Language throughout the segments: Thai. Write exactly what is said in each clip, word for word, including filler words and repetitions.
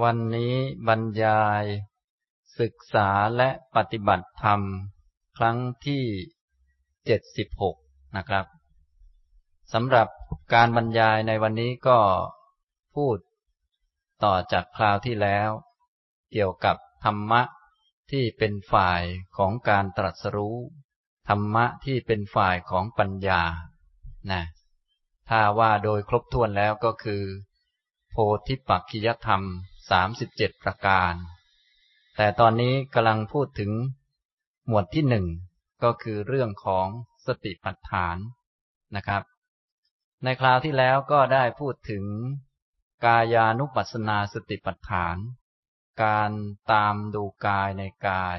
วันนี้บรรยายศึกษาและปฏิบัติธรรมครั้งที่เจ็ดสิบหกนะครับสำหรับการบรรยายในวันนี้ก็พูดต่อจากคราวที่แล้วเกี่ยวกับธรรมะที่เป็นฝ่ายของการตรัสรู้ธรรมะที่เป็นฝ่ายของปัญญานะถ้าว่าโดยครบถ้วนแล้วก็คือโพธิปักขิยธรรมสามสิบเจ็ดประการแต่ตอนนี้กำลังพูดถึงหมวดที่หนึ่งก็คือเรื่องของสติปัฏฐานนะครับในคราวที่แล้วก็ได้พูดถึงกายานุปัสสนาสติปัฏฐานการตามดูกายในกาย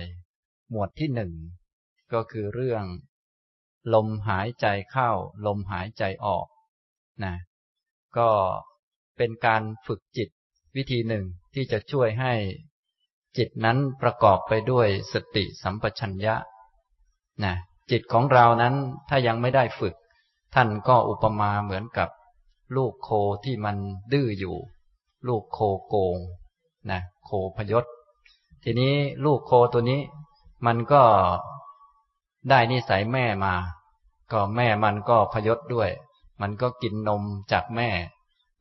หมวดที่หนึ่งก็คือเรื่องลมหายใจเข้าลมหายใจออกนะก็เป็นการฝึกจิตวิธีหนึ่งที่จะช่วยให้จิตนั้นประกอบไปด้วยสติสัมปชัญญะนะจิตของเรานั้นถ้ายังไม่ได้ฝึกท่านก็อุปมาเหมือนกับลูกโคที่มันดื้ออยู่ลูกโคโกงนะโคพยศทีนี้ลูกโคตัวนี้มันก็ได้นิสัยแม่มาก็แม่มันก็พยศด้วยมันก็กินนมจากแม่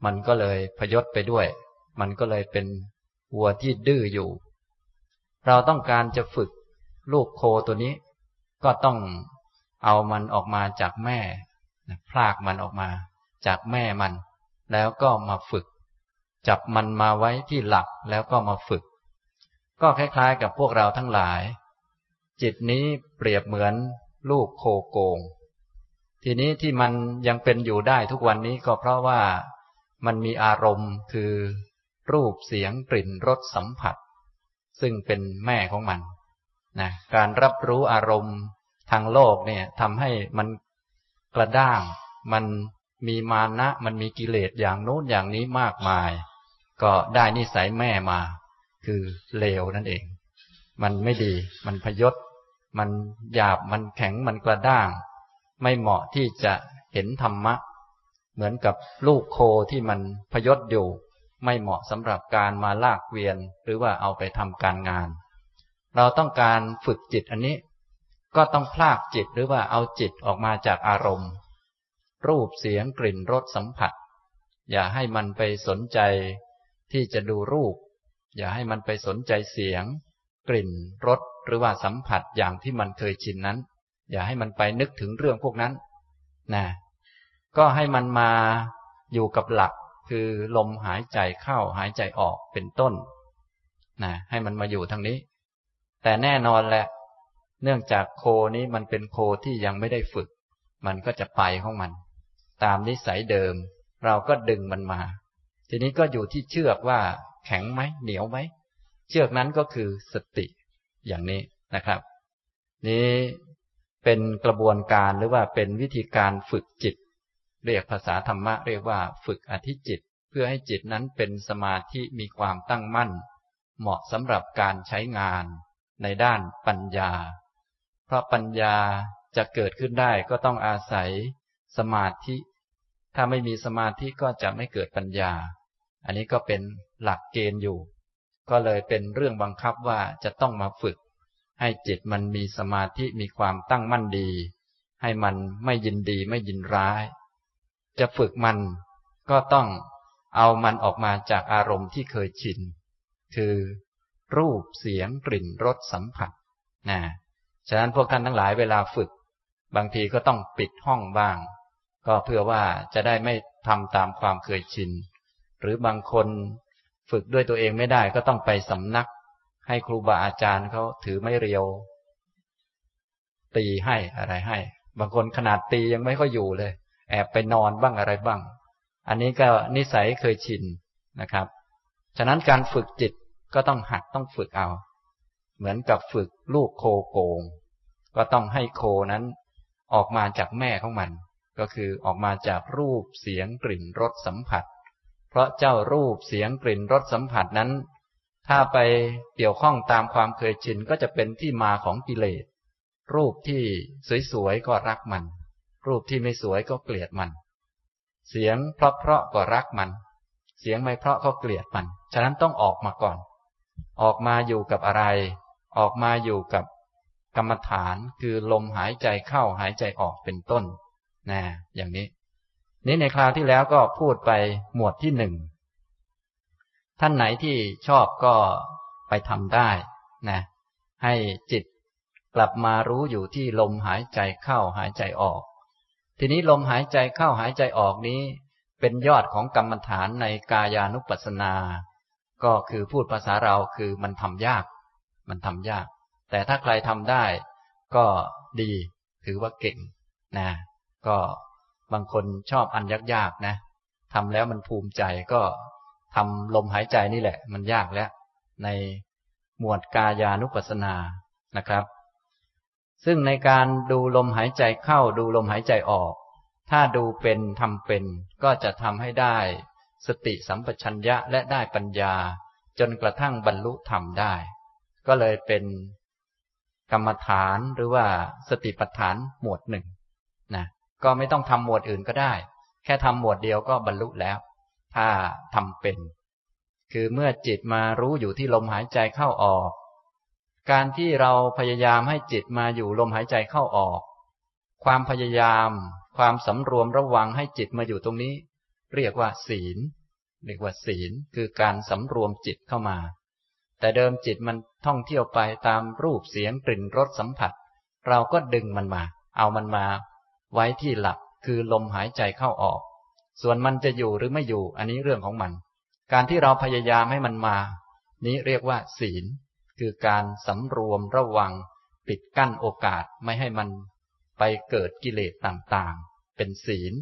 มันก็เลยพยศไปด้วยมันก็เลยเป็นวัวที่ดื้ออยู่เราต้องการจะฝึกลูกโคตัวนี้ก็ต้องเอามันออกมาจากแม่พรากมันออกมาจากแม่มันแล้วก็มาฝึกจับมันมาไว้ที่หลักแล้วก็มาฝึกก็คล้ายๆกับพวกเราทั้งหลายจิตนี้เปรียบเหมือนลูกโคโกงทีนี้ที่มันยังเป็นอยู่ได้ทุกวันนี้ก็เพราะว่ามันมีอารมณ์คือรูปเสียงกลิ่นรสสัมผัสซึ่งเป็นแม่ของมันนะการรับรู้อารมณ์ทางโลกเนี่ยทำให้มันกระด้างมันมีมานะมันมีกิเลสอย่างโน้นอย่างนี้มากมายก็ได้นิสัยแม่มาคือเลวนั่นเองมันไม่ดีมันพยศมันหยาบมันแข็งมันกระด้างไม่เหมาะที่จะเห็นธรรมะเหมือนกับลูกโคที่มันพยศอยู่ไม่เหมาะสำหรับการมาลากเวียนหรือว่าเอาไปทำการงานเราต้องการฝึกจิตอันนี้ก็ต้องพรากจิตหรือว่าเอาจิตออกมาจากอารมณ์รูปเสียงกลิ่นรสสัมผัสอย่าให้มันไปสนใจที่จะดูรูปอย่าให้มันไปสนใจเสียงกลิ่นรสหรือว่าสัมผัสอย่างที่มันเคยชินนั้นอย่าให้มันไปนึกถึงเรื่องพวกนั้นนะก็ให้มันมาอยู่กับหลักคือลมหายใจเข้าหายใจออกเป็นต้นนะให้มันมาอยู่ทางนี้แต่แน่นอนแหละเนื่องจากโคนี้มันเป็นโคที่ยังไม่ได้ฝึกมันก็จะไปของมันตามนิสัยเดิมเราก็ดึงมันมาทีนี้ก็อยู่ที่เชือกว่าแข็งไหมเหนียวไหมเชือกนั้นก็คือสติอย่างนี้นะครับนี้เป็นกระบวนการหรือว่าเป็นวิธีการฝึกจิตเรียกภาษาธรรมะเรียกว่าฝึกอธิจิตเพื่อให้จิตนั้นเป็นสมาธิมีความตั้งมั่นเหมาะสำหรับการใช้งานในด้านปัญญาเพราะปัญญาจะเกิดขึ้นได้ก็ต้องอาศัยสมาธิถ้าไม่มีสมาธิก็จะไม่เกิดปัญญาอันนี้ก็เป็นหลักเกณฑ์อยู่ก็เลยเป็นเรื่องบังคับว่าจะต้องมาฝึกให้จิตมันมีสมาธิมีความตั้งมั่นดีให้มันไม่ยินดีไม่ยินร้ายจะฝึกมันก็ต้องเอามันออกมาจากอารมณ์ที่เคยชินคือรูปเสียงกลิ่นรสสัมผัสนะฉะนั้นพวกท่านทั้งหลายเวลาฝึกบางทีก็ต้องปิดห้องบ้างก็เพื่อว่าจะได้ไม่ทำตามความเคยชินหรือบางคนฝึกด้วยตัวเองไม่ได้ก็ต้องไปสำนักให้ครูบาอาจารย์เขาถือไม้เรียวตีให้อะไรให้บางคนขนาดตียังไม่ค่อยอยู่เลยแอบไปนอนบ้างอะไรบ้างอันนี้ก็นิสัยเคยชินนะครับฉะนั้นการฝึกจิตก็ต้องหัดต้องฝึกเอาเหมือนกับฝึกลูกโคโกงก็ต้องให้โคนั้นออกมาจากแม่ของมันก็คือออกมาจากรูปเสียงกลิ่นรสสัมผัสเพราะเจ้ารูปเสียงกลิ่นรสสัมผัสนั้นถ้าไปเกี่ยวข้องตามความเคยชินก็จะเป็นที่มาของกิเลสรูปที่สวยๆก็รักมันรูปที่ไม่สวยก็เกลียดมันเสียงเพราะๆก็รักมัน เสียงไม่เพราะเขาเกลียดมันฉะนั้นต้องออกมาก่อนออกมาอยู่กับอะไรออกมาอยู่กับกรรมฐานคือลมหายใจเข้าหายใจออกเป็นต้นนะอย่างนี้นี่ในคราวที่แล้วก็พูดไปหมวดที่หนึ่งท่านไหนที่ชอบก็ไปทำได้นะให้จิตกลับมารู้อยู่ที่ลมหายใจเข้าหายใจออกทีนี้ลมหายใจเข้าหายใจออกนี้เป็นยอดของกรรมฐานในกายานุปัสสนาก็คือพูดภาษาเราคือมันทำยากมันทำยากแต่ถ้าใครทำได้ก็ดีถือว่าเก่งนะก็บางคนชอบอันยากๆนะทำแล้วมันภูมิใจก็ทำลมหายใจนี่แหละมันยากแล้วในหมวดกายานุปัสสนานะครับซึ่งในการดูลมหายใจเข้าดูลมหายใจออกถ้าดูเป็นทำเป็นก็จะทำให้ได้สติสัมปชัญญะและได้ปัญญาจนกระทั่งบรรลุธรรมได้ก็เลยเป็นกรรมฐานหรือว่าสติปัฏฐานหมวดหนึ่งนะก็ไม่ต้องทำหมวดอื่นก็ได้แค่ทำหมวดเดียวก็บรรลุแล้วถ้าทำเป็นคือเมื่อจิตมารู้อยู่ที่ลมหายใจเข้าออกการที่เราพยายามให้จิตมาอยู่ลมหายใจเข้าออกความพยายามความสำรวมระวังให้จิตมาอยู่ตรงนี้เรียกว่าศีลเรียกว่าศีลคือการสำรวมจิตเข้ามาแต่เดิมจิตมันท่องเที่ยวไปตามรูปเสียงกลิ่นรสสัมผัสเราก็ดึงมันมาเอามันมาไว้ที่หลักคือลมหายใจเข้าออกส่วนมันจะอยู่หรือไม่อยู่อันนี้เรื่องของมันการที่เราพยายามให้มันมานี้เรียกว่าศีลคือการสำรวมระวังปิดกั้นโอกาสไม่ให้มันไปเกิดกิเลสต่างๆเป็นศีล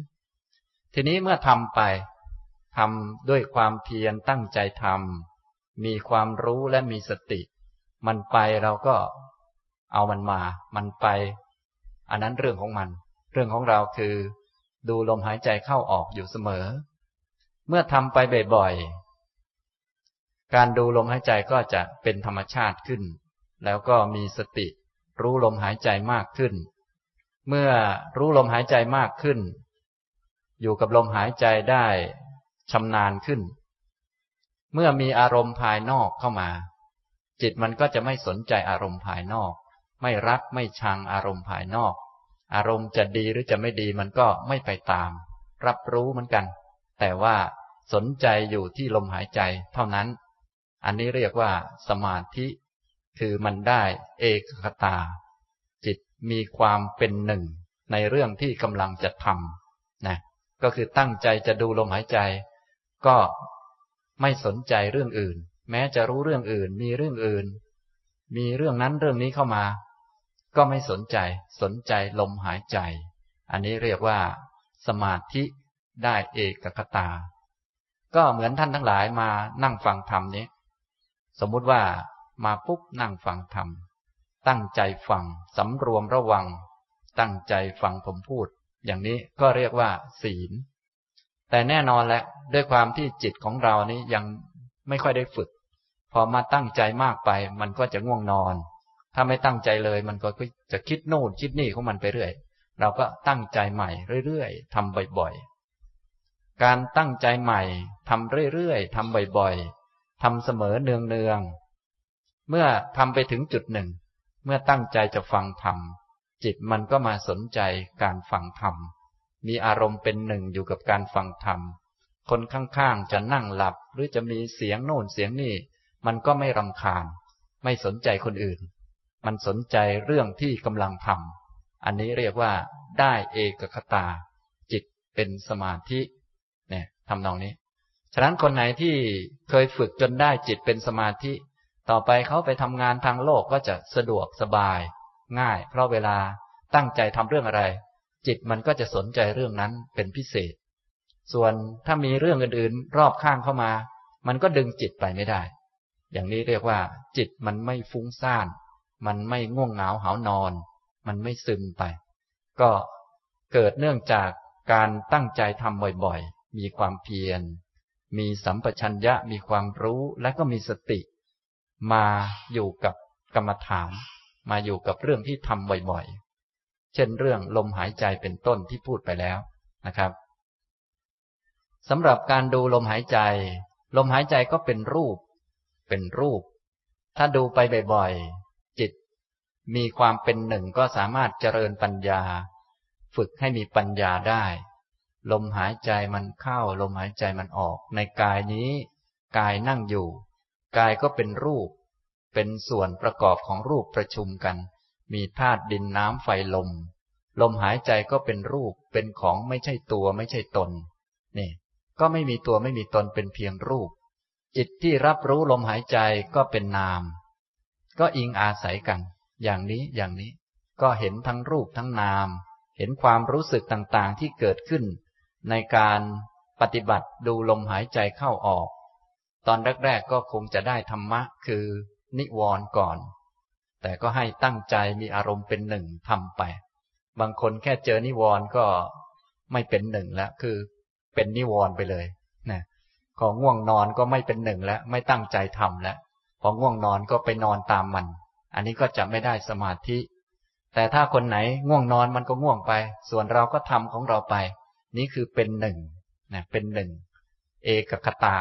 ทีนี้เมื่อทำไปทำด้วยความเพียรตั้งใจทำมีความรู้และมีสติมันไปเราก็เอามันมามันไปอันนั้นเรื่องของมันเรื่องของเราคือดูลมหายใจเข้าออกอยู่เสมอเมื่อทำไปบ่อยๆการดูลมหายใจก็จะเป็นธรรมชาติขึ้นแล้วก็มีสติรู้ลมหายใจมากขึ้นเมื่อรู้ลมหายใจมากขึ้นอยู่กับลมหายใจได้ชำนาญขึ้นเมื่อมีอารมณ์ภายนอกเข้ามาจิตมันก็จะไม่สนใจอารมณ์ภายนอกไม่รักไม่ชังอารมณ์ภายนอกอารมณ์จะดีหรือจะไม่ดีมันก็ไม่ไปตามรับรู้เหมือนกันแต่ว่าสนใจอยู่ที่ลมหายใจเท่านั้นอันนี้เรียกว่าสมาธิคือมันได้เอกคตาจิตมีความเป็นหนึ่งในเรื่องที่กำลังจะทำนะก็คือตั้งใจจะดูลมหายใจก็ไม่สนใจเรื่องอื่นแม้จะรู้เรื่องอื่นมีเรื่องอื่นมีเรื่องนั้นเรื่องนี้เข้ามาก็ไม่สนใจสนใจลมหายใจอันนี้เรียกว่าสมาธิได้เอกคตาก็เหมือนท่านทั้งหลายมานั่งฟังธรรมนี้สมมุติว่ามาปุ๊บนั่งฟังธรรมตั้งใจฟังสำรวมระวังตั้งใจฟังผมพูดอย่างนี้ก็เรียกว่าศีลแต่แน่นอนแหละด้วยความที่จิตของเรานี้ยังไม่ค่อยได้ฝึกพอมาตั้งใจมากไปมันก็จะง่วงนอนถ้าไม่ตั้งใจเลยมันก็จะคิดโน่นคิดนี่ของมันไปเรื่อยเราก็ตั้งใจใหม่เรื่อยๆทำบ่อยๆการตั้งใจใหม่ทำเรื่อยๆทำบ่อยๆทำเสมอเนืองๆเมื่อทำไปถึงจุดหนึ่งเมื่อตั้งใจจะฟังธรรมจิตมันก็มาสนใจการฟังธรรมมีอารมณ์เป็นหนึ่งอยู่กับการฟังธรรมคนข้างๆจะนั่งหลับหรือจะมีเสียงโน่นเสียงนี่มันก็ไม่รำคาญไม่สนใจคนอื่นมันสนใจเรื่องที่กำลังทำอันนี้เรียกว่าได้เอกคตาจิตเป็นสมาธิเนี่ยทำนองนี้ฉะนั้นคนไหนที่เคยฝึกจนได้จิตเป็นสมาธิต่อไปเขาไปทำงานทางโลกก็จะสะดวกสบายง่ายเพราะเวลาตั้งใจทำเรื่องอะไรจิตมันก็จะสนใจเรื่องนั้นเป็นพิเศษส่วนถ้ามีเรื่องอื่นๆรอบข้างเข้ามามันก็ดึงจิตไปไม่ได้อย่างนี้เรียกว่าจิตมันไม่ฟุ้งซ่านมันไม่ง่วงเหงาหานอนมันไม่ซึมไปก็เกิดเนื่องจากการตั้งใจทำบ่อยๆมีความเพียรมีสัมปชัญญะมีความรู้และก็มีสติมาอยู่กับกรรมฐานมาอยู่กับเรื่องที่ทำบ่อยๆเช่นเรื่องลมหายใจเป็นต้นที่พูดไปแล้วนะครับ สำหรับการดูลมหายใจลมหายใจก็เป็นรูปเป็นรูปถ้าดูไปบ่อยๆจิตมีความเป็นหนึ่งก็สามารถเจริญปัญญาฝึกให้มีปัญญาได้ลมหายใจมันเข้าลมหายใจมันออกในกายนี้กายนั่งอยู่กายก็เป็นรูปเป็นส่วนประกอบของรูปประชุมกันมีธาตุดินน้ำไฟลมลมหายใจก็เป็นรูปเป็นของไม่ใช่ตัวไม่ใช่ตนนี่ก็ไม่มีตัวไม่มีตนเป็นเพียงรูปจิตที่รับรู้ลมหายใจก็เป็นนามก็อิงอาศัยกันอย่างนี้อย่างนี้ก็เห็นทั้งรูปทั้งนามเห็นความรู้สึกต่างๆที่เกิดขึ้นในการปฏิบัติดูลมหายใจเข้าออกตอนแรกๆก็คงจะได้ธรรมะคือนิวรณ์ก่อนแต่ก็ให้ตั้งใจมีอารมณ์เป็นหนึ่งทำไปบางคนแค่เจอนิวรณ์ก็ไม่เป็นหนึ่งแล้วคือเป็นนิวรณ์ไปเลยนะพอง่วงนอนก็ไม่เป็นหนึ่งแล้วไม่ตั้งใจทำแล้วพอง่วงนอนก็ไปนอนตามมันอันนี้ก็จะไม่ได้สมาธิแต่ถ้าคนไหนง่วงนอนมันก็ง่วงไปส่วนเราก็ทำของเราไปนี่คือเป็นหนึ่งนะเป็นหนึ่งเอกคตา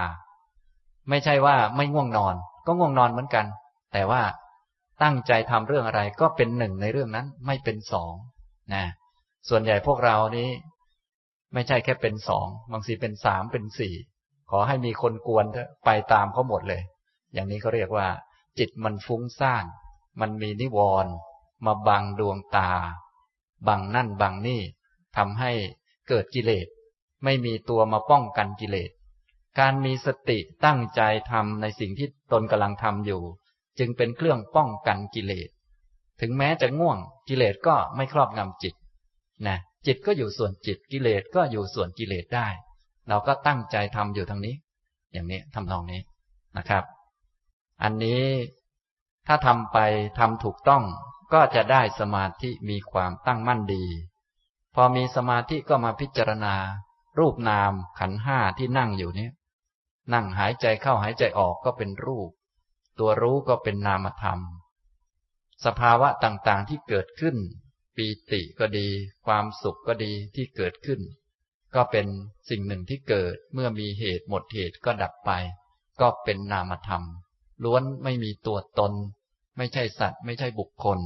ไม่ใช่ว่าไม่ง่วงนอนก็ง่วงนอนเหมือนกันแต่ว่าตั้งใจทำเรื่องอะไรก็เป็นหนึ่งในเรื่องนั้นไม่เป็นสองนะส่วนใหญ่พวกเรานี้ไม่ใช่แค่เป็นสองบางทีเป็นสามเป็นสี่ขอให้มีคนกวนไปตามเขาหมดเลยอย่างนี้เขาเรียกว่าจิตมันฟุ้งซ่านมันมีนิวรณ์มาบังดวงตาบังนั่นบังนี่ทำให้เกิดกิเลสไม่มีตัวมาป้องกันกิเลสการมีสติตั้งใจทำในสิ่งที่ตนกำลังทำอยู่จึงเป็นเครื่องป้องกันกิเลสถึงแม้จะง่วงกิเลสก็ไม่ครอบงำจิตนะจิตก็อยู่ส่วนจิตกิเลสก็อยู่ส่วนกิเลสได้เราก็ตั้งใจทำอยู่ทางนี้อย่างนี้ทำนองนี้นะครับอันนี้ถ้าทำไปทำถูกต้องก็จะได้สมาธิมีความตั้งมั่นดีพอมีสมาธิก็มาพิจารณารูปนามขันธ์ห้าที่นั่งอยู่นี้นั่งหายใจเข้าหายใจออกก็เป็นรูปตัวรู้ก็เป็นนามธรรมสภาวะต่างๆที่เกิดขึ้นปีติก็ดีความสุขก็ดีที่เกิดขึ้นก็เป็นสิ่งหนึ่งที่เกิดเมื่อมีเหตุหมดเหตุก็ดับไปก็เป็นนามธรรมล้วนไม่มีตัวตนไม่ใช่สัตว์ไม่ใช่บุคคล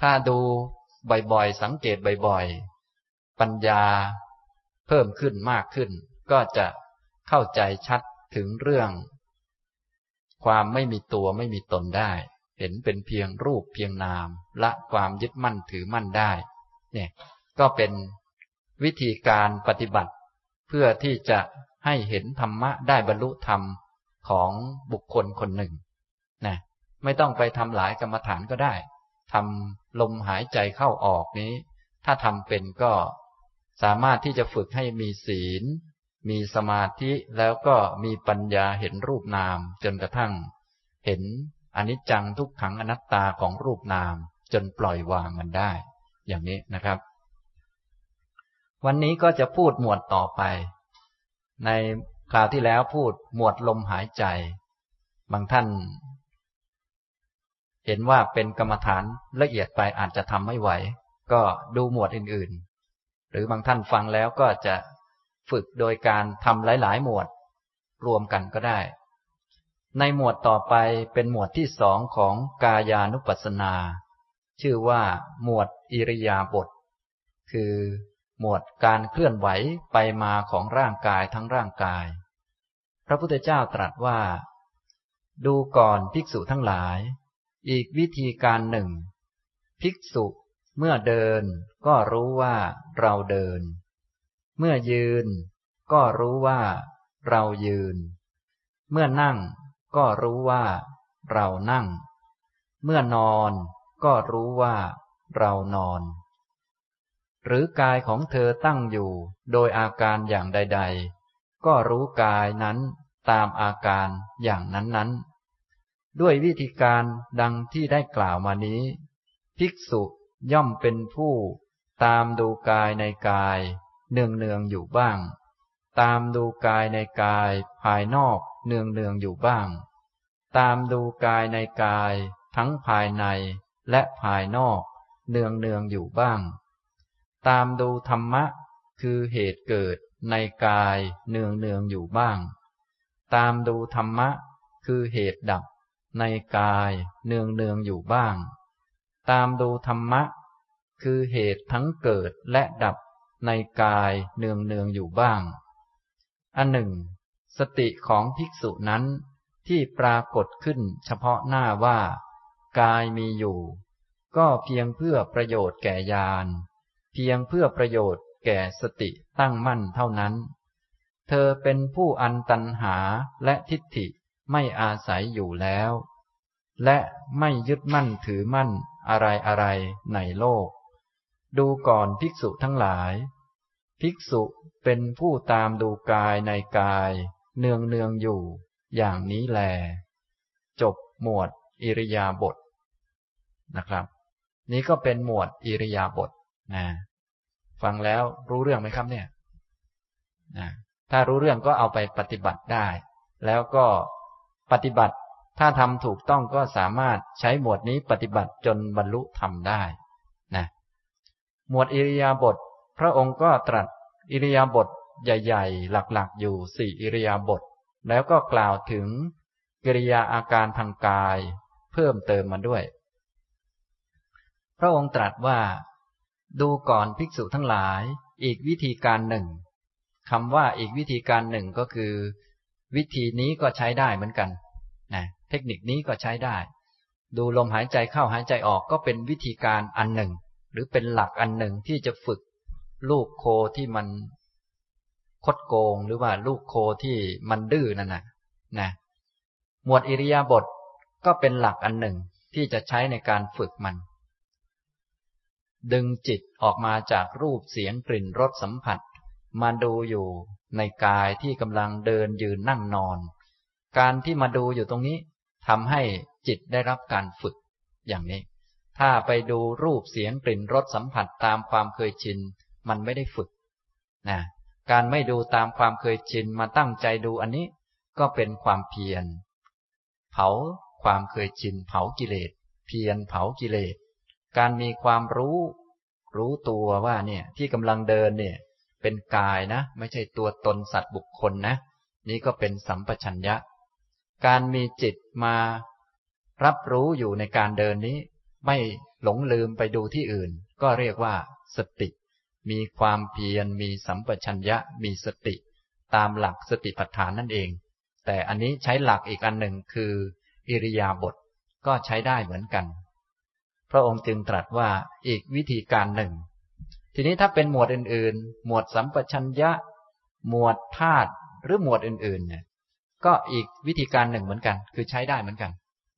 ถ้าดูบ่อยๆสังเกตบ่อยๆปัญญาเพิ่มขึ้นมากขึ้นก็จะเข้าใจชัดถึงเรื่องความไม่มีตัวไม่มีตนได้เห็นเป็นเพียงรูปเพียงนามละความยึดมั่นถือมั่นได้เนี่ยก็เป็นวิธีการปฏิบัติเพื่อที่จะให้เห็นธรรมะได้บรรลุธรรมของบุคคลคนหนึ่งนะไม่ต้องไปทำหลายกรรมฐานก็ได้ทำลมหายใจเข้าออกนี้ถ้าทำเป็นก็สามารถที่จะฝึกให้มีศีลมีสมาธิแล้วก็มีปัญญาเห็นรูปนามจนกระทั่งเห็นอนิจจังทุกขังอนัตตาของรูปนามจนปล่อยวางมันได้อย่างนี้นะครับวันนี้ก็จะพูดหมวดต่อไปในคราวที่แล้วพูดหมวดลมหายใจบางท่านเห็นว่าเป็นกรรมฐานละเอียดไปอาจจะทำไม่ไหวก็ดูหมวดอื่นๆหรือบางท่านฟังแล้วก็จะฝึกโดยการทำหลายๆหมวดรวมกันก็ได้ในหมวดต่อไปเป็นหมวดที่สองของกายานุปัสสนาชื่อว่าหมวดอิริยาบถคือหมวดการเคลื่อนไหวไปมาของร่างกายทั้งร่างกายพระพุทธเจ้าตรัสว่าดูก่อนภิกษุทั้งหลายอีกวิธีการหนึ่งภิกษุเมื่อเดินก็รู้ว่าเราเดินเมื่อยืนก็รู้ว่าเรายืนเมื่อนั่งก็รู้ว่าเรานั่งเมื่อนอนก็รู้ว่าเรานอนหรือกายของเธอตั้งอยู่โดยอาการอย่างใดๆก็รู้กายนั้นตามอาการอย่างนั้นๆด้วยวิธีการดังที่ได้กล่าวมานี้ภิกษุย่อมเป็นผู้ตามดูกายในกายเนืองๆอยู่บ้างตามดูกายในกายภายนอกเนืองๆอยู่บ้างตามดูกายในกายทั้งภายในและภายนอกเนืองๆอยู่บ้างตามดูธรรมะคือเหตุเกิด ในกายเนืองเนืองอยู่บ้างตามดูธรรมะคือเหตุดับในกายเนืองเนืองอยู่บ้างตามดูธรรมะคือเหตุทั้งเกิดและดับในกายเนืองเนืองอยู่บ้างอันหนึ่งสติของภิกษุนั้นที่ปรากฏขึ้นเฉพาะหน้าว่ากายมีอยู่ก็เพียงเพื่อประโยชน์แก่ญาณเพียงเพื่อประโยชน์แก่สติตั้งมั่นเท่านั้นเธอเป็นผู้อันตัณหาและทิฏฐิไม่อาศัยอยู่แล้วและไม่ยึดมั่นถือมั่นอะไรอะไรในโลกดูก่อนภิกษุทั้งหลายภิกษุเป็นผู้ตามดูกายในกายเนืองเนืองอยู่อย่างนี้แลจบหมวดอิริยาบถนะครับนี้ก็เป็นหมวดอิริยาบถนะฟังแล้วรู้เรื่องไหมครับเนี่ยนะถ้ารู้เรื่องก็เอาไปปฏิบัติได้แล้วก็ปฏิบัติถ้าทำถูกต้องก็สามารถใช้หมวดนี้ปฏิบัติจนบรรลุธรรมได้นะหมวดอิริยาบถพระองค์ก็ตรัสอิริยาบถใหญ่ๆหลักๆอยู่สี่อิริยาบถแล้วก็กล่าวถึงกิริยาอาการทางกายเพิ่มเติมมาด้วยพระองค์ตรัสว่าดูก่อนภิกษุทั้งหลายอีกวิธีการหนึ่งคำว่าอีกวิธีการหนึ่งก็คือวิธีนี้ก็ใช้ได้เหมือนกันนะเทคนิคนี้ก็ใช้ได้ดูลมหายใจเข้าหายใจออกก็เป็นวิธีการอันหนึ่งหรือเป็นหลักอันหนึ่งที่จะฝึกลูกโคที่มันคดโกงหรือว่าลูกโคที่มันดื้อนั่นน่ะนะหมวดอิริยาบถก็เป็นหลักอันหนึ่งที่จะใช้ในการฝึกมันดึงจิตออกมาจากรูปเสียงกลิ่นรสสัมผัสมาดูอยู่ในกายที่กำลังเดินยืนนั่งนอนการที่มาดูอยู่ตรงนี้ทำให้จิตได้รับการฝึกอย่างนี้ถ้าไปดูรูปเสียงกลิ่นรสสัมผัสตามความเคยชินมันไม่ได้ฝึกนะการไม่ดูตามความเคยชินมาตั้งใจดูอันนี้ก็เป็นความเพียรเผาความเคยชินเผากิเลสเพียรเผากิเลสการมีความรู้รู้ตัวว่าเนี่ยที่กำลังเดินเนี่ยเป็นกายนะไม่ใช่ตัวตนสัตว์บุคคลนะนี่ก็เป็นสัมปชัญญะการมีจิตมารับรู้อยู่ในการเดินนี้ไม่หลงลืมไปดูที่อื่นก็เรียกว่าสติมีความเพียรมีสัมปชัญญะมีสติตามหลักสติปัฏฐานนั่นเองแต่อันนี้ใช้หลักอีกอันหนึ่งคืออิริยาบถก็ใช้ได้เหมือนกันพระองค์จึงตรัสว่าอีกวิธีการหนึ่งทีนี้ถ้าเป็นหมวดอื่นๆหมวดสัมปชัญญะหมวดธาตุหรือหมวดอื่นๆเนี่ยก็อีกวิธีการหนึ่งเหมือนกันคือใช้ได้เหมือนกัน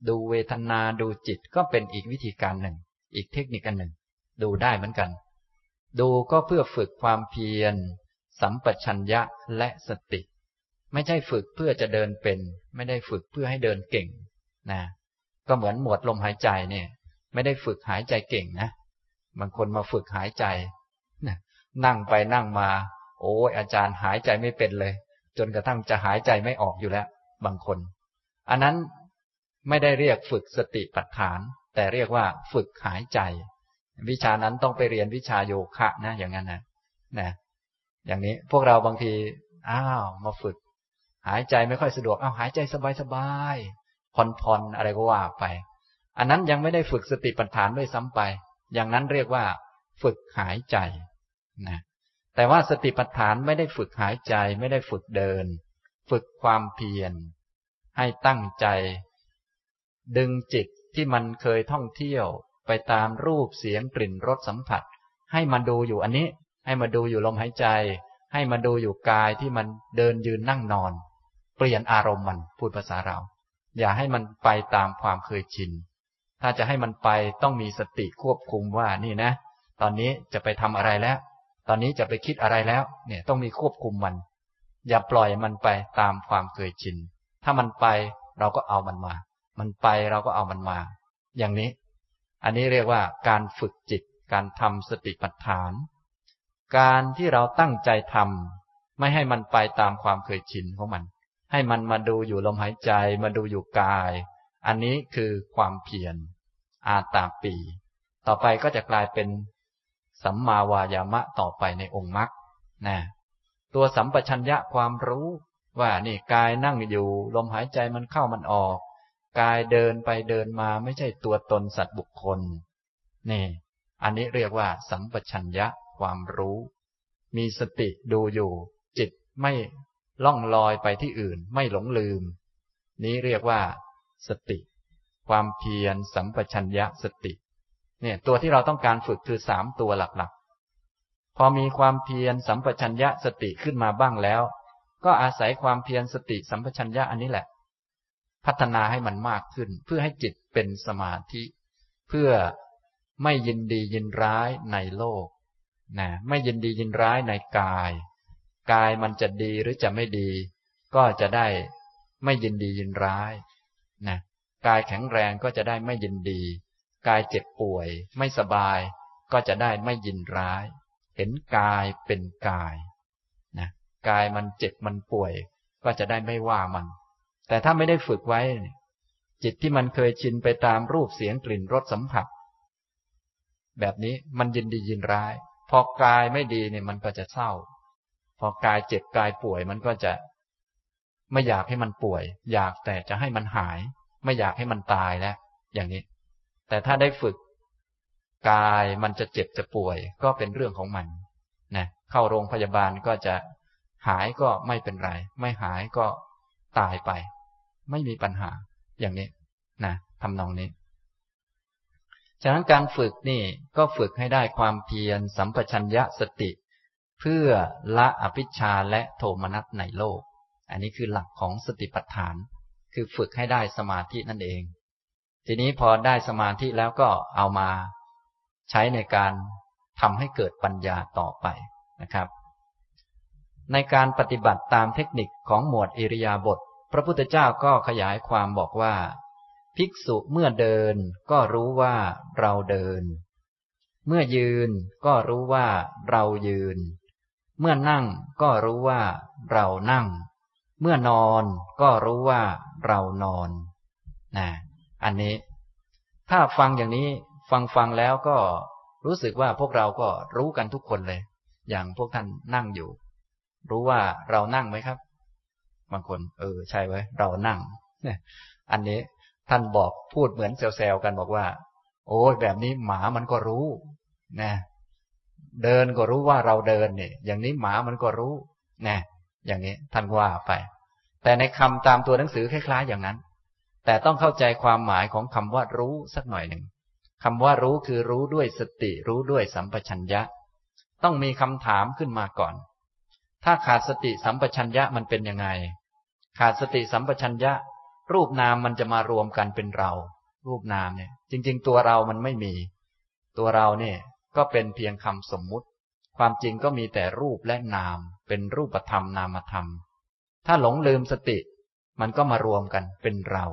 ดูเวทนาดูจิตก็เป็นอีกวิธีการหนึ่งอีกเทคนิคอันหนึ่งดูได้เหมือนกันดูก็เพื่อฝึกความเพียรสัมปชัญญะและสติไม่ใช่ฝึกเพื่อจะเดินเป็นไม่ได้ฝึกเพื่อให้เดินเก่งนะก็เหมือนหมวดลมหายใจเนี่ยไม่ได้ฝึกหายใจเก่งนะบางคนมาฝึกหายใจนั่งไปนั่งมาโอ้ยอาจารย์หายใจไม่เป็นเลยจนกระทั่งจะหายใจไม่ออกอยู่แล้วบางคนอันนั้นไม่ได้เรียกฝึกสติปัฏฐานแต่เรียกว่าฝึกหายใจวิชานั้นต้องไปเรียนวิชาโยคะนะอย่างนั้นนะนะอย่างนี้พวกเราบางทีอ้าวมาฝึกหายใจไม่ค่อยสะดวกอ้าวหายใจสบายๆผ่อนๆอะไรก็ว่าไปอันนั้นยังไม่ได้ฝึกสติปัฏฐานด้วยซ้ำไปอย่างนั้นเรียกว่าฝึกหายใจนะแต่ว่าสติปัฏฐานไม่ได้ฝึกหายใจไม่ได้ฝึกเดินฝึกความเพียรให้ตั้งใจดึงจิตที่มันเคยท่องเที่ยวไปตามรูปเสียงกลิ่นรสสัมผัสให้มาดูอยู่อันนี้ให้มาดูอยู่ลมหายใจให้มาดูอยู่กายที่มันเดินยืนนั่งนอนเปลี่ยนอารมณ์มันพูดภาษาเราอย่าให้มันไปตามความเคยชินถ้าจะให้มันไปต้องมีสติควบคุมว่านี่นะตอนนี้จะไปทำอะไรแล้วตอนนี้จะไปคิดอะไรแล้วเนี่ยต้องมีควบคุมมันอย่าปล่อยมันไปตามความเคยชินถ้ามันไปเราก็เอามันมามันไปเราก็เอามันมาอย่างนี้อันนี้เรียกว่าการฝึกจิตการทำสติปัฏฐานการที่เราตั้งใจทำไม่ให้มันไปตามความเคยชินของมันให้มันมาดูอยู่ลมหายใจมาดูอยู่กายอันนี้คือความเพียรอาตาปีต่อไปก็จะกลายเป็นสัมมาวายามะต่อไปในองค์มรรคนะ ตัวสัมปชัญญะความรู้ว่านี่กายนั่งอยู่ลมหายใจมันเข้ามันออกกายเดินไปเดินมาไม่ใช่ตัวตนสัตว์บุคคลนี่อันนี้เรียกว่าสัมปชัญญะความรู้มีสติดูอยู่จิตไม่ล่องลอยไปที่อื่นไม่หลงลืมนี้เรียกว่าสติความเพียรสัมปชัญญะสติเนี่ยตัวที่เราต้องการฝึกคือสามตัวหลักๆพอมีความเพียรสัมปชัญญะสติขึ้นมาบ้างแล้วก็อาศัยความเพียรสติสัมปชัญญะอันนี้แหละพัฒนาให้มันมากขึ้นเพื่อให้จิตเป็นสมาธิเพื่อไม่ยินดียินร้ายในโลกนะไม่ยินดียินร้ายในกายกายมันจะดีหรือจะไม่ดีก็จะได้ไม่ยินดียินร้ายนะกายแข็งแรงก็จะได้ไม่ยินดีกายเจ็บป่วยไม่สบายก็จะได้ไม่ยินร้ายเห็นกายเป็นกายนะกายมันเจ็บมันป่วยก็จะได้ไม่ว่ามันแต่ถ้าไม่ได้ฝึกไว้จิตที่มันเคยชินไปตามรูปเสียงกลิ่นรสสัมผัสแบบนี้มันยินดียินร้ายพอกายไม่ดีเนี่ยมันก็จะเศร้าพอกายเจ็บกายป่วยมันก็จะไม่อยากให้มันป่วยอยากแต่จะให้มันหายไม่อยากให้มันตายแล้วอย่างนี้แต่ถ้าได้ฝึกกายมันจะเจ็บจะป่วยก็เป็นเรื่องของมันนะเข้าโรงพยาบาลก็จะหายก็ไม่เป็นไรไม่หายก็ตายไปไม่มีปัญหาอย่างนี้นะทำนองนี้ฉะนั้นการฝึกนี่ก็ฝึกให้ได้ความเพียรสัมปชัญญะสติเพื่อละอภิชฌาและโทมนัสในโลกอันนี้คือหลักของสติปัฏฐานคือฝึกให้ได้สมาธินั่นเองทีนี้พอได้สมาธิแล้วก็เอามาใช้ในการทำให้เกิดปัญญาต่อไปนะครับในการปฏิบัติตามเทคนิคของหมวดอิริยาบถพระพุทธเจ้าก็ขยายความบอกว่าภิกษุเมื่อเดินก็รู้ว่าเราเดินเมื่อยืนก็รู้ว่าเรายืนเมื่อนั่งก็รู้ว่าเรานั่งเมื่อนอนก็รู้ว่าเรานอนนะอันนี้ถ้าฟังอย่างนี้ฟังฟังแล้วก็รู้สึกว่าพวกเราก็รู้กันทุกคนเลยอย่างพวกท่านนั่งอยู่รู้ว่าเรานั่งไหมครับบางคนเออใช่ไว้เรานั่งอันนี้ท่านบอกพูดเหมือนแซวๆกันบอกว่าโอ้ยแบบนี้หมามันก็รู้นะเดินก็รู้ว่าเราเดินเนี่ยอย่างนี้หมามันก็รู้นะอย่างนี้ท่านว่าไปแต่ในคำตามตัวหนังสือคล้ายๆอย่างนั้นแต่ต้องเข้าใจความหมายของคำว่ารู้สักหน่อยหนึ่งคำว่ารู้คือรู้ด้วยสติรู้ด้วยสัมปชัญญะต้องมีคำถามขึ้นมาก่อนถ้าขาดสติสัมปชัญญะมันเป็นยังไงขาดสติสัมปชัญญะรูปนามมันจะมารวมกันเป็นเรารูปนามเนี่ยจริงๆตัวเรามันไม่มีตัวเราเนี่ยก็เป็นเพียงคำสมมุติความจริงก็มีแต่รูปและนามเป็นรูปธรรมนามธรรมถ้าหลงลืมสติมันก็มารวมกันเป็นเรา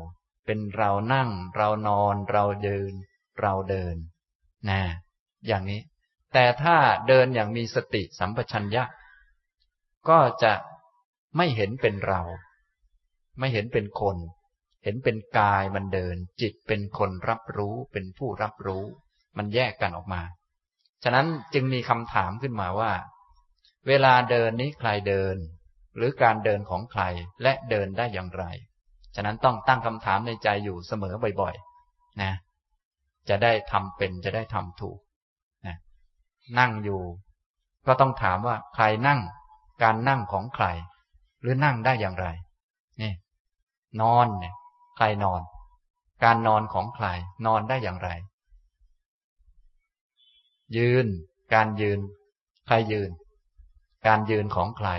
เป็นเรานั่งเรานอนเราเดินเราเดินนะอย่างนี้แต่ถ้าเดินอย่างมีสติสัมปชัญญะก็จะไม่เห็นเป็นเราไม่เห็นเป็นคนเห็นเป็นกายมันเดินจิตเป็นคนรับรู้เป็นผู้รับรู้มันแยกกันออกมาฉะนั้นจึงมีคำถามขึ้นมาว่าเวลาเดินนี้ใครเดินหรือการเดินของใครและเดินได้อย่างไรฉะนั้นต้องตั้งคำถามในใจอยู่เสมอบ่อยๆนะจะได้ทำเป็นจะได้ทำถูกนะนั่งอยู่ก็ต้องถามว่าใครนั่งการนั่งของใครหรือนั่งได้อย่างไรนี่นอนเนี่ยใครนอนการนอนของใครนอนได้อย่างไรยืนการยืนใครยืนการยืนของใคร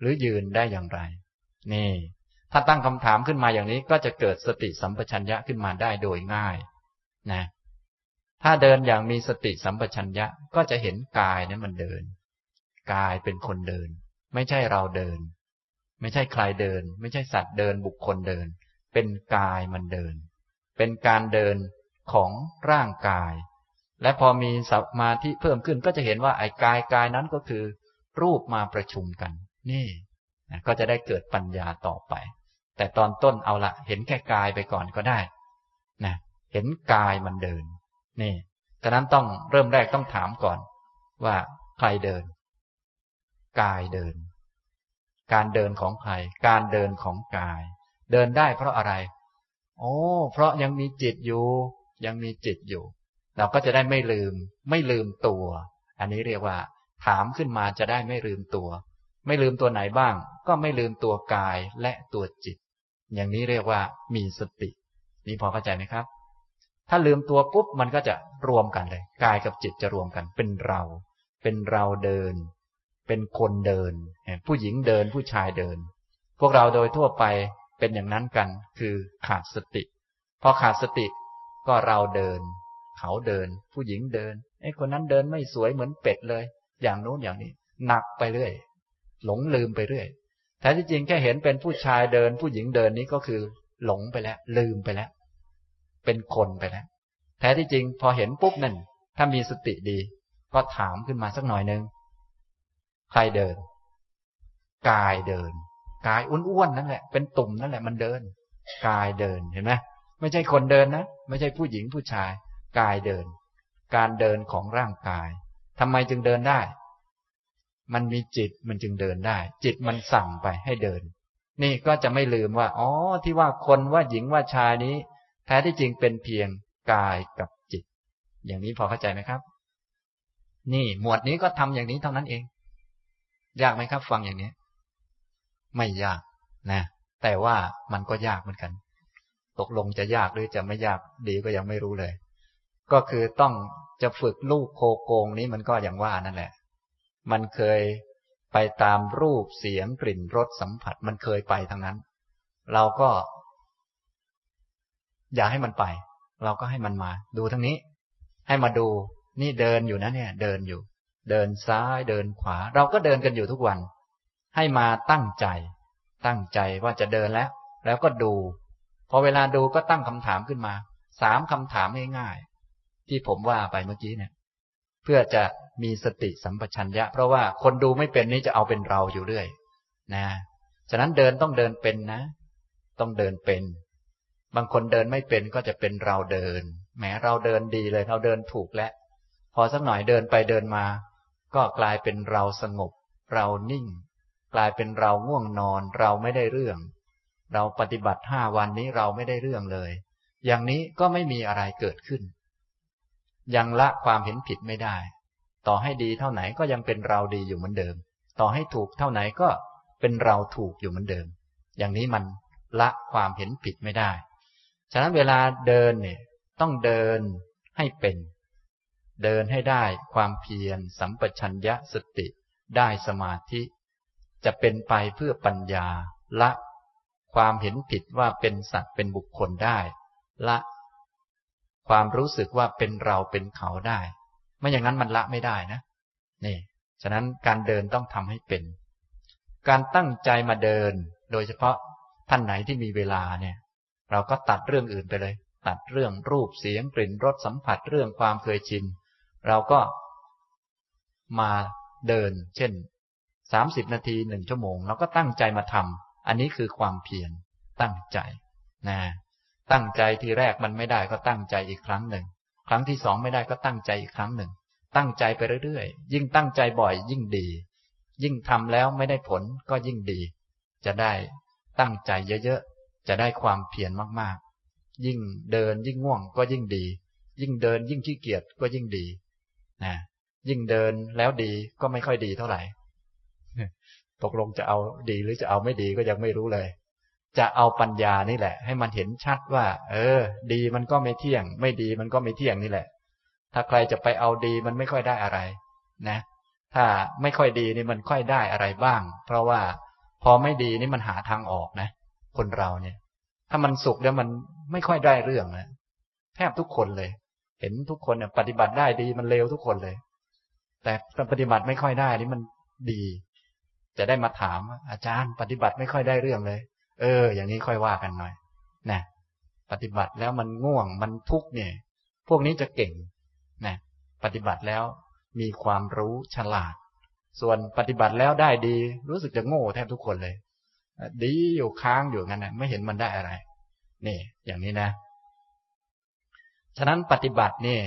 หรือยืนได้อย่างไรนี่ถ้าตั้งคำถามขึ้นมาอย่างนี้ก็จะเกิดสติสัมปชัญญะขึ้นมาได้โดยง่ายนะถ้าเดินอย่างมีสติสัมปชัญญะก็จะเห็นกายนั้นมันเดินกายเป็นคนเดินไม่ใช่เราเดินไม่ใช่ใครเดินไม่ใช่สัตว์เดินบุคคลเดินเป็นกายมันเดินเป็นการเดินของร่างกายและพอมีสมาธิเพิ่มขึ้นก็จะเห็นว่าไอ้กายกายนั้นก็คือรูปมาประชุมกันนี่ก็จะได้เกิดปัญญาต่อไปแต่ตอนต้นเอาละเห็นแค่กายไปก่อนก็ได้นะเห็นกายมันเดินนี่ฉะนั้นต้องเริ่มแรกต้องถามก่อนว่าใครเดินกายเดิน การเดินของใครการเดินของกายเดินได้เพราะอะไรโอ้เพราะยังมีจิตอยู่ยังมีจิตอยู่เราก็จะได้ไม่ลืมไม่ลืมตัวอันนี้เรียกว่าถามขึ้นมาจะได้ไม่ลืมตัวไม่ลืมตัวไหนบ้างก็ไม่ลืมตัวกายและตัวจิตอย่างนี้เรียกว่ามีสตินี่พอเข้าใจไหมครับถ้าลืมตัวปุ๊บมันก็จะรวมกันเลยกายกับจิตจะรวมกันเป็นเราเป็นเราเดินเป็นคนเดินผู้หญิงเดินผู้ชายเดินพวกเราโดยทั่วไปเป็นอย่างนั้นกันคือขาดสติพอขาดสติก็เราเดินเขาเดินผู้หญิงเดินไอ้คนนั้นเดินไม่สวยเหมือนเป็ดเลยอย่างโน้นอย่างนี้หนักไปเรื่อยหลงลืมไปเรื่อยแท้ที่จริงแค่เห็นเป็นผู้ชายเดินผู้หญิงเดินนี้ก็คือหลงไปแล้วลืมไปแล้วเป็นคนไปแล้วแท้ที่จริงพอเห็นปุ๊บนั่นถ้ามีสติดีก็ถามขึ้นมาสักหน่อยนึงใครเดินกายเดินกายอ้วนๆนั่นแหละเป็นตุ่มนั่นแหละมันเดินกายเดินเห็นไหมไม่ใช่คนเดินนะไม่ใช่ผู้หญิงผู้ชายกายเดินการเดินของร่างกายทำไมจึงเดินได้มันมีจิตมันจึงเดินได้จิตมันสั่งไปให้เดินนี่ก็จะไม่ลืมว่าอ๋อที่ว่าคนว่าหญิงว่าชายนี้แท้ที่จริงเป็นเพียงกายกับจิตอย่างนี้พอเข้าใจไหมครับนี่หมวดนี้ก็ทำอย่างนี้เท่านั้นเองยากไหมครับฟังอย่างนี้ไม่ยากนะแต่ว่ามันก็ยากเหมือนกันตกลงจะยากหรือจะไม่ยากดีก็ยังไม่รู้เลยก็คือต้องจะฝึกลูกโคโกงนี้มันก็อย่างว่านั่นแหละมันเคยไปตามรูปเสียงกลิ่นรสสัมผัสมันเคยไปทั้งนั้นเราก็อย่าให้มันไปเราก็ให้มันมาดูทั้งนี้ให้มาดูนี่เดินอยู่นะเนี่ยเดินอยู่เดินซ้ายเดินขวาเราก็เดินกันอยู่ทุกวันให้มาตั้งใจตั้งใจว่าจะเดินแล้วแล้วก็ดูพอเวลาดูก็ตั้งคำถามขึ้นมาสามคำถามง่ายๆที่ผมว่าไปเมื่อกี้เนี่ยเพื่อจะมีสติสัมปชัญญะเพราะว่าคนดูไม่เป็นนี้จะเอาเป็นเราอยู่เรื่อยนะฉะนั้นเดินต้องเดินเป็นนะต้องเดินเป็นบางคนเดินไม่เป็นก็จะเป็นเราเดินแหมเราเดินดีเลยเราเดินถูกแล้วพอสักหน่อยเดินไปเดินมาก็กลายเป็นเราสงบเรานิ่งกลายเป็นเราง่วงนอนเราไม่ได้เรื่องเราปฏิบัติห้าวันนี้เราไม่ได้เรื่องเลยอย่างนี้ก็ไม่มีอะไรเกิดขึ้นยังละความเห็นผิดไม่ได้ต่อให้ดีเท่าไหนก็ยังเป็นเราดีอยู่เหมือนเดิมต่อให้ถูกเท่าไหนก็เป็นเราถูกอยู่เหมือนเดิมอย่างนี้มันละความเห็นผิดไม่ได้ฉะนั้นเวลาเดินเนี่ยต้องเดินให้เป็นเดินให้ได้ความเพียรสัมปชัญญะสติได้สมาธิจะเป็นไปเพื่อปัญญาละความเห็นผิดว่าเป็นสัตว์เป็นบุคคลได้ละความรู้สึกว่าเป็นเราเป็นเขาได้ไม่อย่างนั้นมันละไม่ได้นะนี่ฉะนั้นการเดินต้องทำให้เป็นการตั้งใจมาเดินโดยเฉพาะท่านไหนที่มีเวลาเนี่ยเราก็ตัดเรื่องอื่นไปเลยตัดเรื่องรูปเสียงกลิ่นรสสัมผัสเรื่องความเคยชินเราก็มาเดินเช่นสามสิบนาทีหนึ่งชั่วโมงเราก็ตั้งใจมาทำอันนี้คือความเพียรตั้งใจนะตั้งใจทีแรกมันไม่ได้ก็ตั้งใจอีกครั้งหนึ่งครั้งที่สองไม่ได้ก็ตั้งใจอีกครั้งหนึ่งตั้งใจไปเรื่อยๆยิ่งตั้งใจบ่อยยิ่งดียิ่งทำแล้วไม่ได้ผลก็ยิ่งดีจะได้ตั้งใจเยอะๆจะได้ความเพียรมากๆยิ่งเดินยิ่งง่วงก็ยิ่งดียิ่งเดินยิ่งขี้เกียจก็ยิ่งดีนะยิ่งเดินแล้วดีก็ไม่ค่อยดีเท่าไหร่ตกลงจะเอาดีหรือจะเอาไม่ดีก็ยังไม่รู้เลยจะเอาปัญญานี่แหละให้มันเห็นชัดว่าเออดีมันก็ไม่เที่ยงไม่ดีมันก็ไม่เที่ยงนี่แหละถ้าใครจะไปเอาดีมันไม่ค่อยได้อะไรนะถ้าไม่ค่อยดีนี่มันค่อยได้อะไรบ้างเพราะว่าพอไม่ดีนี่มันหาทางออกนะคนเราเนี่ยถ้ามันสุขแล้วมันไม่ค่อยได้เรื่องนะแทบทุกคนเลยเห็นทุกคนเนี่ยปฏิบัติได้ดีมันเลวทุกคนเลยแต่ปฏิบัติไม่ค่อยได้นี่มันดีจะได้มาถามอาจารย์ปฏิบัติไม่ค่อยได้เรื่องเลยเอออย่างนี้ค่อยว่ากันหน่อยนะปฏิบัติแล้วมันง่วงมันทุกข์เนี่ยพวกนี้จะเก่งนะปฏิบัติแล้วมีความรู้ฉลาดส่วนปฏิบัติแล้วได้ดีรู้สึกจะโง่แทบทุกคนเลยดีอยู่ค้างอยู่งั้นนะไม่เห็นมันได้อะไรนี่อย่างนี้นะฉะนั้นปฏิบัตินี่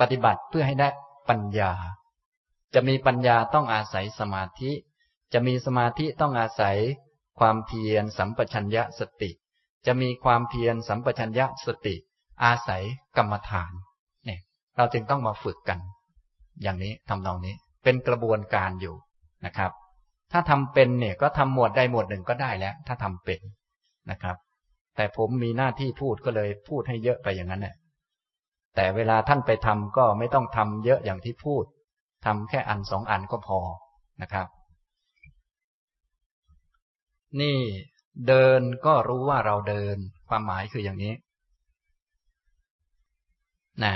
ปฏิบัติเพื่อให้ได้ปัญญาจะมีปัญญาต้องอาศัยสมาธิ จะมีสมาธิต้องอาศัยความเพียรสัมปชัญญะสติจะมีความเพียรสัมปชัญญะสติอาศัยกรรมฐานเนี่ยเราจึงต้องมาฝึกกันอย่างนี้ทำนองนี้เป็นกระบวนการอยู่นะครับถ้าทำเป็นเนี่ยก็ทำหมวดใดหมวดหนึ่งก็ได้แล้วถ้าทำเป็นนะครับแต่ผมมีหน้าที่พูดก็เลยพูดให้เยอะไปอย่างนั้นน่ะแต่เวลาท่านไปทำก็ไม่ต้องทำเยอะอย่างที่พูดทำแค่อันสองอันก็พอนะครับนี่เดินก็รู้ว่าเราเดินความหมายคืออย่างนี้นะ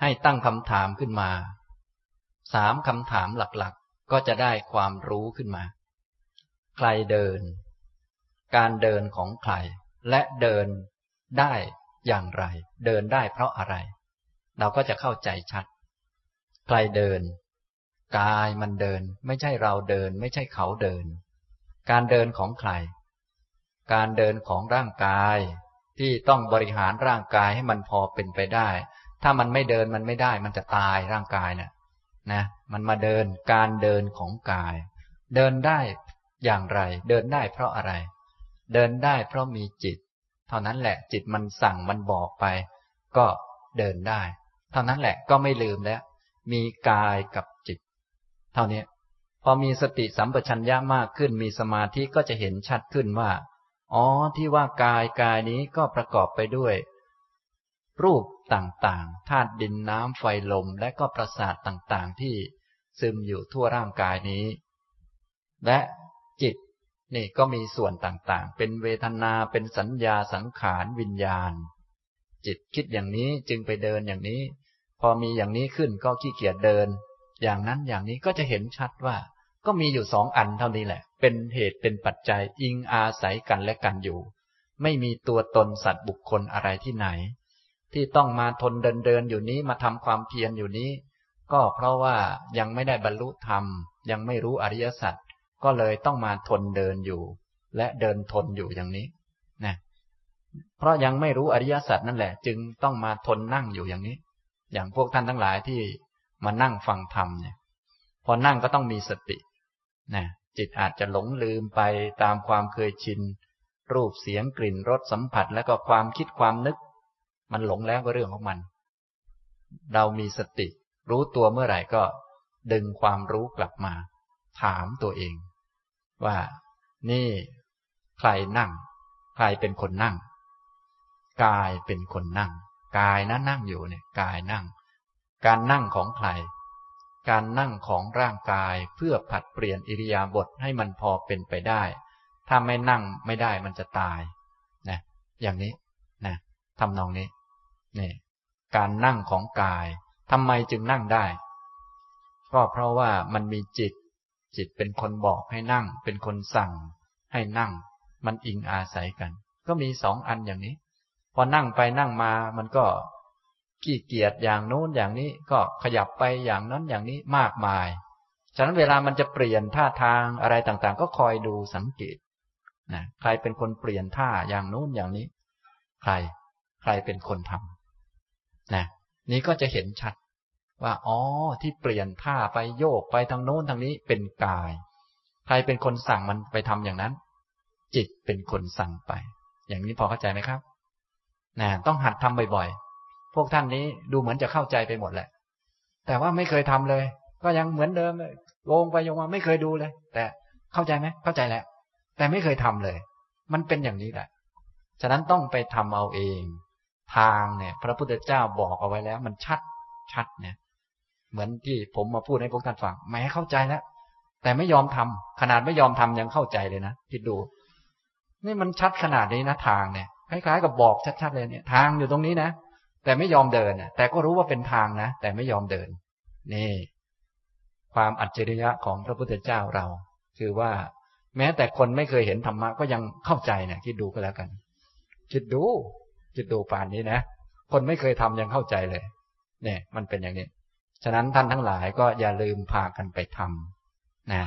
ให้ตั้งคำถามขึ้นมาสามคำถามหลักๆ ก็จะได้ความรู้ขึ้นมาใครเดินการเดินของใครและเดินได้อย่างไรเดินได้เพราะอะไรเราก็จะเข้าใจชัดใครเดินกายมันเดินไม่ใช่เราเดินไม่ใช่เขาเดินการเดินของใครการเดินของร่างกายที่ต้องบริหารร่างกายให้มันพอเป็นไปได้ถ้ามันไม่เดินมันไม่ได้มันจะตายร่างกายเนี่ยนะมันมาเดินการเดินของกายเดินได้อย่างไรเดินได้เพราะอะไรเดินได้เพราะมีจิตเท่านั้นแหละจิตมันสั่งมันบอกไปก็เดินได้เท่านั้นแหละก็ไม่ลืมแล้วมีกายกับจิตเท่านี้พอมีสติสัมปชัญญะมากขึ้นมีสมาธิก็จะเห็นชัดขึ้นว่าอ๋อที่ว่ากายกายนี้ก็ประกอบไปด้วยรูปต่างๆธาตุดินน้ำไฟลมและก็ประสาทต่างๆที่ซึมอยู่ทั่วร่างกายนี้และจิตนี่ก็มีส่วนต่างๆเป็นเวทนาเป็นสัญญาสังขารวิญญาณจิตคิดอย่างนี้จึงไปเดินอย่างนี้พอมีอย่างนี้ขึ้นก็ขี้เกียจเดินอย่างนั้นอย่างนี้ก็จะเห็นชัดว่าก็มีอยู่สองอันเท่านี้แหละเป็นเหตุเป็นปัจจัยอิงอาศัยกันและกันอยู่ไม่มีตัวตนสัตว์บุคคลอะไรที่ไหนที่ต้องมาทนเดินเดินอยู่นี้มาทำความเพียรอยู่นี้ก็เพราะว่ายังไม่ได้บรรลุธรรมยังไม่รู้อริยสัจก็เลยต้องมาทนเดินอยู่และเดินทนอยู่อย่างนี้นะเพราะยังไม่รู้อริยสัจนั่นแหละจึงต้องมาทนนั่งอยู่อย่างนี้อย่างพวกท่านทั้งหลายที่มานั่งฟังธรรมเนี่ยพอนั่งก็ต้องมีสตินะจิตอาจจะหลงลืมไปตามความเคยชินรูปเสียงกลิ่นรสสัมผัสและก็ความคิดความนึกมันหลงแล้วก็เรื่องของมันเรามีสติรู้ตัวเมื่อไหร่ก็ดึงความรู้กลับมาถามตัวเองว่านี่ใครนั่งใครเป็นคนนั่งกายเป็นคนนั่งกายนั้นนั่งอยู่เนี่ยกายนั่งการนั่งของใครการนั่งของร่างกายเพื่อผัดเปลี่ยนอิริยาบถให้มันพอเป็นไปได้ถ้าไม่นั่งไม่ได้มันจะตายนะอย่างนี้นะทำนองนี้นี่การนั่งของกายทำไมจึงนั่งได้ก็เพราะว่ามันมีจิตจิตเป็นคนบอกให้นั่งเป็นคนสั่งให้นั่งมันอิงอาศัยกันก็มีสองอันอย่างนี้พอนั่งไปนั่งมามันก็ขี้เกียจอย่างโน้นอย่างนี้ก็ขยับไปอย่างนั้นอย่างนี้มากมายฉะนั้นเวลามันจะเปลี่ยนท่าทางอะไรต่างๆก็คอยดูสังเกตนะใครเป็นคนเปลี่ยนท่าอย่างโน้นอย่างนี้ใครใครเป็นคนทำนะนี่ก็จะเห็นชัดว่าอ๋อที่เปลี่ยนท่าไปโยกไปทางโน้นทางนี้เป็นกายใครเป็นคนสั่งมันไปทำอย่างนั้นจิตเป็นคนสั่งไปอย่างนี้พอเข้าใจไหมครับนะต้องหัดทำบ่อยๆพวกท่านนี้ดูเหมือนจะเข้าใจไปหมดแหละแต่ว่าไม่เคยทำเลยก็ยังเหมือนเดิมโยงไปโยงมาไม่เคยดูเลยแต่เข้าใจไหมเข้าใจแหละแต่ไม่เคยทำเลยมันเป็นอย่างนี้แหละฉะนั้นต้องไปทำเอาเองทางเนี่ยพระพุทธเจ้าบอกเอาไว้แล้วมันชัดชัดเนี่ยเหมือนที่ผมมาพูดให้พวกท่านฟังแม้เข้าใจแล้วแต่ไม่ยอมทำขนาดไม่ยอมทำยังเข้าใจเลยนะคิดดูนี่มันชัดขนาดนี้นะทางเนี่ยคล้ายๆกับบอกชัดๆเลยเนี่ยทางอยู่ตรงนี้นะแต่ไม่ยอมเดินแต่ก็รู้ว่าเป็นทางนะแต่ไม่ยอมเดินนี่ความอัจฉริยะของพระพุทธเจ้าเราคือว่าแม้แต่คนไม่เคยเห็นธรรมะก็ยังเข้าใจเนี่ยคิดดูก็แล้วกันคิดดูคิดดูป่านนี้นะคนไม่เคยทำยังเข้าใจเลยเนี่ยมันเป็นอย่างนี้ฉะนั้นท่านทั้งหลายก็อย่าลืมพากันไปทำนะ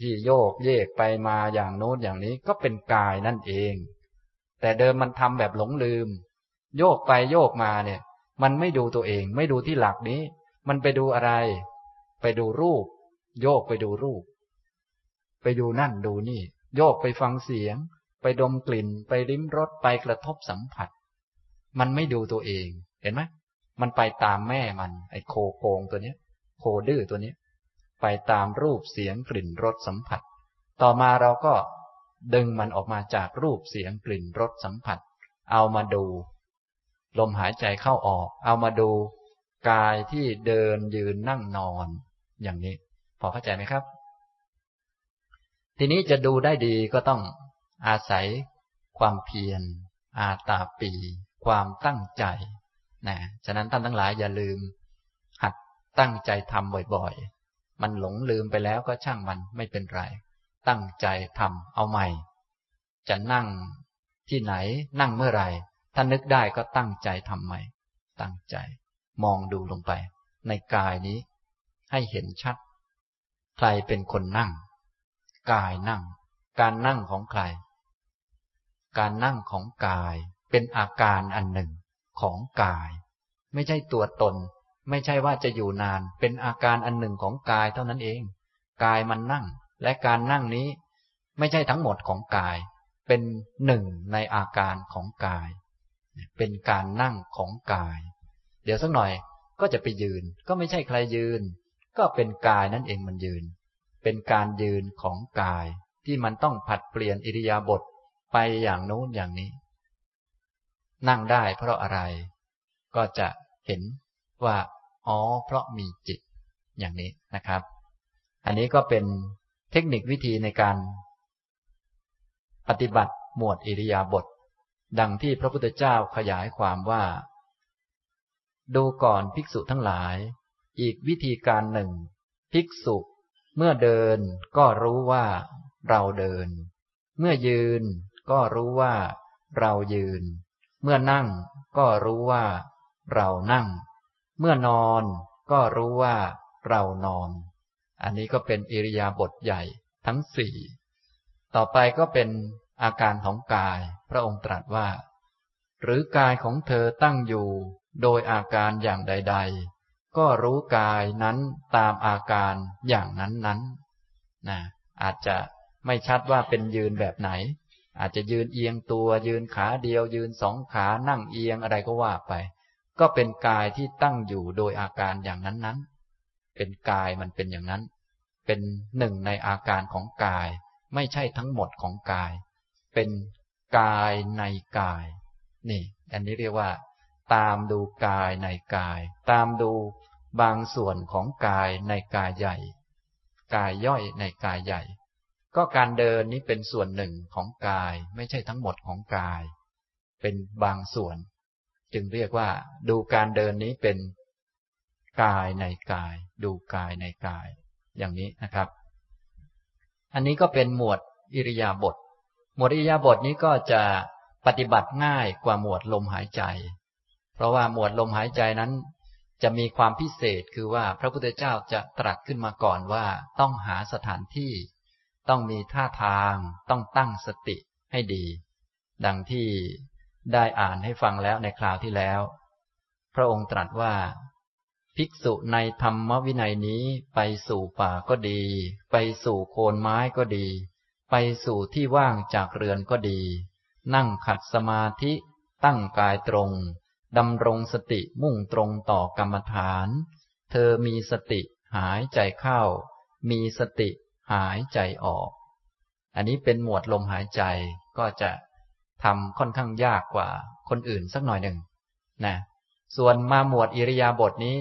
ที่โยกเยกไปมาอย่างโน้นอย่างนี้ก็เป็นกายนั่นเองแต่เดิมมันทำแบบหลงลืมโยกไปโยกมาเนี่ยมันไม่ดูตัวเองไม่ดูที่หลักนี้มันไปดูอะไรไปดูรูปโยกไปดูรูป ไปดูนั่นดูนี่โยกไปฟังเสียงไปดมกลิ่นไปลิ้มรสไปกระทบสัมผัสมันไม่ดูตัวเองเห็นไหมมันไปตามแม่มันไอ้โคโกงตัวเนี้ยโคดื้อตัวเนี้ยไปตามรูปเสียงกลิ่นรสสัมผัสต่อมาเราก็ดึงมันออกมาจากรูปเสียงกลิ่นรสสัมผัสเอามาดูลมหายใจเข้าออกเอามาดูกายที่เดินยืนนั่งนอนอย่างนี้พอเข้าใจไหมครับทีนี้จะดูได้ดีก็ต้องอาศัยความเพียรอาตาปีความตั้งใจนะฉะนั้นท่านทั้งหลายอย่าลืมหัดตั้งใจทำบ่อยๆมันหลงลืมไปแล้วก็ช่างมันไม่เป็นไรตั้งใจทำเอาใหม่จะนั่งที่ไหนนั่งเมื่อไหร่ถ้านึกได้ก็ตั้งใจทำใหม่ตั้งใจมองดูลงไปในกายนี้ให้เห็นชัดใครเป็นคนนั่งกายนั่งการนั่งของใครการนั่งของกายเป็นอาการอันหนึ่งของกายไม่ใช่ตัวตนไม่ใช่ว่าจะอยู่นานเป็นอาการอันหนึ่งของกายเท่านั้นเองกายมันนั่งและการนั่งนี้ไม่ใช่ทั้งหมดของกายเป็นหนึ่งในอาการของกายเป็นการนั่งของกายเดี๋ยวสักหน่อยก็จะไปยืนก็ไม่ใช่ใครยืนก็เป็นกายนั่นเองมันยืนเป็นการยืนของกายที่มันต้องผัดเปลี่ยนอิริยาบถไปอย่างโน้นอย่างนี้นั่งได้เพราะอะไรก็จะเห็นว่าอ๋อเพราะมีจิตอย่างนี้นะครับอันนี้ก็เป็นเทคนิควิธีในการปฏิบัติหมวดอิริยาบถดังที่พระพุทธเจ้าขยายความว่าดูก่อนภิกษุทั้งหลายอีกวิธีการหนึ่งภิกษุเมื่อเดินก็รู้ว่าเราเดินเมื่อยืนก็รู้ว่าเรายืนเมื่อนั่งก็รู้ว่าเรานั่งเมื่อนอนก็รู้ว่าเรานอนอันนี้ก็เป็นอิริยาบถใหญ่ทั้งสี่ต่อไปก็เป็นอาการของกายพระองค์ตรัสว่าหรือกายของเธอตั้งอยู่โดยอาการอย่างใดๆก็รู้กายนั้นตามอาการอย่างนั้นๆนะอาจจะไม่ชัดว่าเป็นยืนแบบไหนอาจจะยืนเอียงตัวยืนขาเดียวยืนสองขานั่งเอียงอะไรก็ว่าไปก็เป็นกายที่ตั้งอยู่โดยอาการอย่างนั้นๆเป็นกายมันเป็นอย่างนั้นเป็นหนึ่งในอาการของกายไม่ใช่ทั้งหมดของกายเป็นกายในกายนี่อันนี้เรียกว่าตามดูกายในกายตามดูบางส่วนของกายในกายใหญ่กายย่อยในกายใหญ่ก็การเดินนี้เป็นส่วนหนึ่งของกายไม่ใช่ทั้งหมดของกายเป็นบางส่วนจึงเรียกว่าดูการเดินนี้เป็นกายในกายดูกายในกายอย่างนี้นะครับอันนี้ก็เป็นหมวดอิริยาบถหมวดอิริยาบถนี้ก็จะปฏิบัติง่ายกว่าหมวดลมหายใจเพราะว่าหมวดลมหายใจนั้นจะมีความพิเศษคือว่าพระพุทธเจ้าจะตรัสขึ้นมาก่อนว่าต้องหาสถานที่ต้องมีท่าทางต้องตั้งสติให้ดีดังที่ได้อ่านให้ฟังแล้วในคราวที่แล้วพระองค์ตรัสว่าภิกษุในธรรมวินัยนี้ไปสู่ป่าก็ดีไปสู่โคนไม้ก็ดีไปสู่ที่ว่างจากเรือนก็ดีนั่งขัดสมาธิตั้งกายตรงดำรงสติมุ่งตรงต่อกรรมฐานเธอมีสติหายใจเข้ามีสติหายใจออกอันนี้เป็นหมวดลมหายใจก็จะทำค่อนข้างยากกว่าคนอื่นสักหน่อยหนึ่งนะส่วนมาหมวดอิริยาบถนี้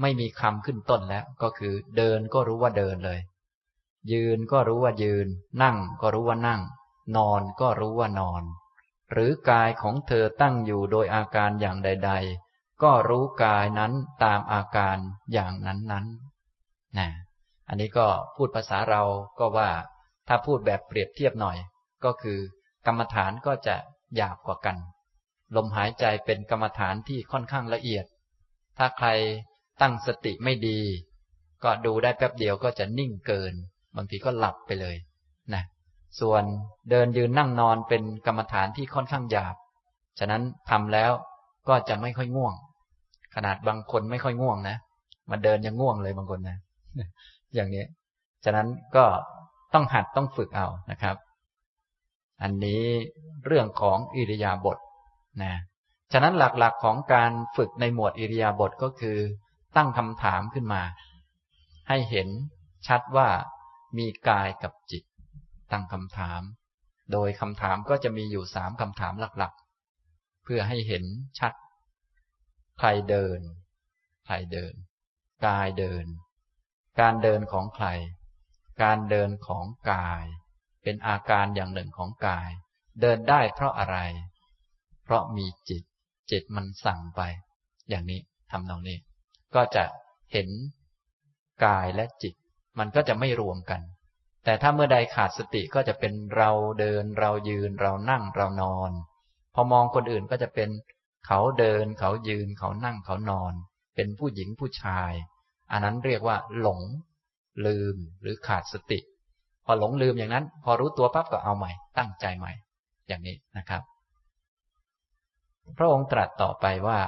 ไม่มีคำขึ้นต้นแล้วก็คือเดินก็รู้ว่าเดินเลยยืนก็รู้ว่ายืนนั่งก็รู้ว่านั่งนอนก็รู้ว่านอนหรือกายของเธอตั้งอยู่โดยอาการอย่างใดๆก็รู้กายนั้นตามอาการอย่างนั้นๆนะอันนี้ก็พูดภาษาเราก็ว่าถ้าพูดแบบเปรียบเทียบหน่อยก็คือกรรมฐานก็จะหยาบกว่ากันลมหายใจเป็นกรรมฐานที่ค่อนข้างละเอียดถ้าใครตั้งสติไม่ดีก็ดูได้แป๊บเดียวก็จะนิ่งเกินบางทีก็หลับไปเลยนะส่วนเดินยืนนั่งนอนเป็นกรรมฐานที่ค่อนข้างหยาบฉะนั้นทำแล้วก็จะไม่ค่อยง่วงขนาดบางคนไม่ค่อยง่วงนะมาเดินยังง่วงเลยบางคนนะอย่างนี้ฉะนั้นก็ ต้องหัดต้องฝึกเอานะครับอันนี้เรื่องของอิริยาบถนะฉะนั้นหลักๆของการฝึกในหมวดอิริยาบถก็คือตั้งคำถามขึ้นมาให้เห็นชัดว่ามีกายกับจิตตั้งคำถามโดยคำถามก็จะมีอยู่สามคำถามหลักๆเพื่อให้เห็นชัดใครเดินใครเดินกายเดินการเดินของใครการเดินของกายเป็นอาการอย่างหนึ่งของกายเดินได้เพราะอะไรเพราะมีจิตจิตมันสั่งไปอย่างนี้ทำตรงนี้ก็จะเห็นกายและจิตมันก็จะไม่รวมกันแต่ถ้าเมื่อใดขาดสติก็จะเป็นเราเดินเรายืนเรานั่งเรานอนพอมองคนอื่นก็จะเป็นเขาเดินเขายืนเขานั่งเขานอนเป็นผู้หญิงผู้ชายอันนั้นเรียกว่าหลงลืมหรือขาดสติพอหลงลืมอย่างนั้นพอรู้ตัวปั๊บก็เอาใหม่ตั้งใจใหม่อย่างนี้นะครับพระองค์ตรัสต่อไปว่า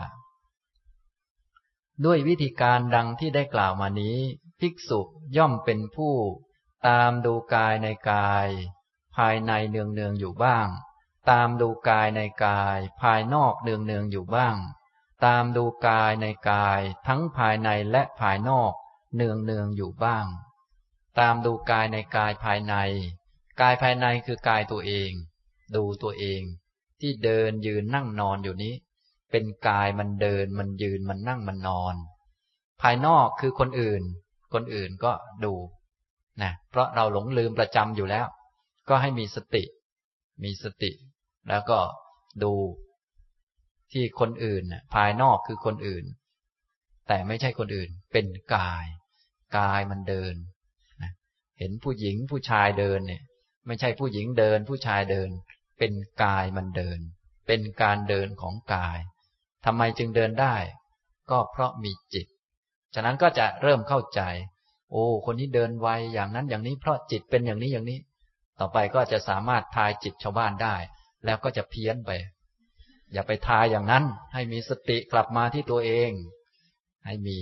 ด้วยวิธีการดังที่ได้กล่าวมานี้ภิกษุย่อมเป็นผู้ตามดูกายในกายภายในเนืองเนืองอยู่บ้างตามดูกายในกายภายนอกเนืองเนืองอยู่บ้างตามดูกายในกายทั้งภายในและภายนอกเนืองเนืองอยู่บ้างตามดูกายในกายภายในกายภายในคือกายตัวเองดูตัวเองที่เดินยืนนั่งนอนอยู่นี้เป็นกายมันเดินมันยืนมันนั่งมันนอนภายนอกคือคนอื่นคนอื่นก็ดูนะเพราะเราหลงลืมประจำอยู่แล้วก็ให้มีสติมีสติแล้วก็ดูที่คนอื่นภายนอกคือคนอื่นแต่ไม่ใช่คนอื่นเป็นกายกายมันเดินนะเห็นผู้หญิงผู้ชายเดินเนี่ยไม่ใช่ผู้หญิงเดินผู้ชายเดินเป็นกายมันเดินเป็นการเดินของกายทำไมจึงเดินได้ก็เพราะมีจิตฉะนั้นก็จะเริ่มเข้าใจโอ้คนนี้เดินไวอย่างนั้นอย่างนี้เพราะจิตเป็นอย่างนี้อย่างนี้ต่อไปก็จะสามารถทายจิตชาวบ้านได้แล้วก็จะเพี้ยนไปอย่าไปทายอย่างนั้นให้มีสติกลับมาที่ตัวเองให้มี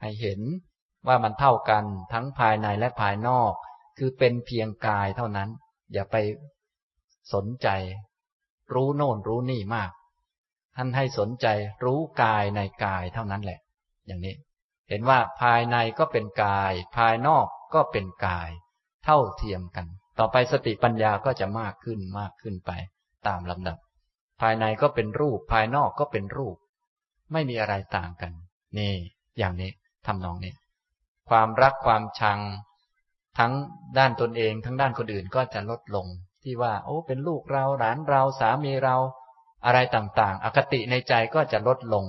ให้เห็นว่ามันเท่ากันทั้งภายในและภายนอกคือเป็นเพียงกายเท่านั้นอย่าไปสนใจรู้โน่นรู้นี่มากท่านให้สนใจรู้กายในกายเท่านั้นแหละอย่างนี้เห็นว่าภายในก็เป็นกายภายนอกก็เป็นกายเท่าเทียมกันต่อไปสติปัญญาก็จะมากขึ้นมากขึ้นไปตามลำดับภายในก็เป็นรูปภายนอกก็เป็นรูปไม่มีอะไรต่างกันนี่อย่างนี้ทำนองนี้ความรักความชังทั้งด้านตนเองทั้งด้านคนอื่นก็จะลดลงที่ว่าโอ้เป็นลูกเราหลานเราสามีเราอะไรต่างๆอคติในใจก็จะลดลง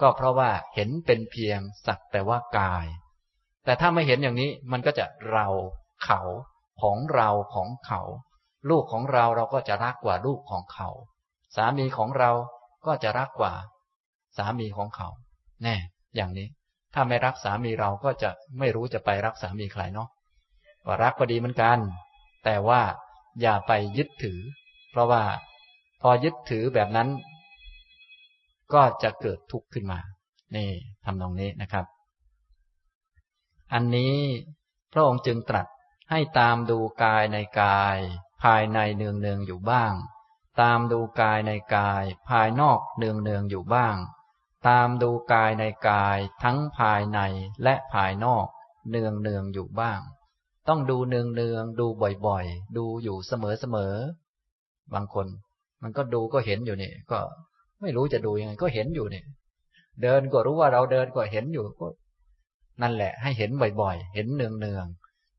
ก็เพราะว่าเห็นเป็นเพียงสักแต่ว่ากายแต่ถ้าไม่เห็นอย่างนี้มันก็จะเราเขาของเราของเขาลูกของเราเราก็จะรักกว่าลูกของเขาสามีของเราก็จะรักกว่าสามีของเขาแน่อย่างนี้ถ้าไม่รักสามีเราก็จะไม่รู้จะไปรักสามีใครเนาะว่ารักก็ดีเหมือนกันแต่ว่าอย่าไปยึดถือเพราะว่าพอยึดถือแบบนั้นก็จะเกิดทุกข์ขึ้นมานี่ทำนองนี้นะครับอันนี้พระองค์จึงตรัสให้ตามดูกายในกายภายในเนืองเนืองอยู่บ้างตามดูกายในกายภายนอกเนืองเนืองอยู่บ้างตามดูกายในกายทั้งภายในและภายนอกเนืองเนืองอยู่บ้างต้องดูเนืองเนืองดูบ่อยๆดูอยู่เสมอเสมอบางคนมันก็ดูก็เห็นอยู่นี่ก็ไม่รู้จะดูยังไงก็เห็นอยู่นี่เดินก็รู้ว่าเราเดินก็เห็นอยู่ก็นั่นแหละให้เห็นบ่อยๆเห็นเนืองเนือง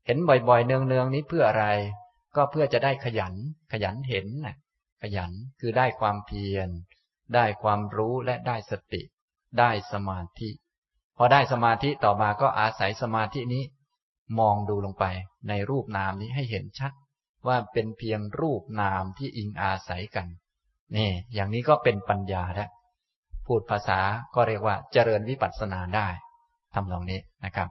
เห็นบ่อยๆเนืองเนืองนี้เพื่ออะไรก็เพื่อจะได้ขยันขยันเห็นน่ะขยันคือได้ความเพียรได้ความรู้และได้สติได้สมาธิพอได้สมาธิต่อมาก็อาศัยสมาธินี้มองดูลงไปในรูปนามนี้ให้เห็นชัดว่าเป็นเพียงรูปนามที่อิงอาศัยกันนี่อย่างนี้ก็เป็นปัญญาแล้วพูดภาษาก็เรียกว่าเจริญวิปัสสนาได้ทำตรงนี้นะครับ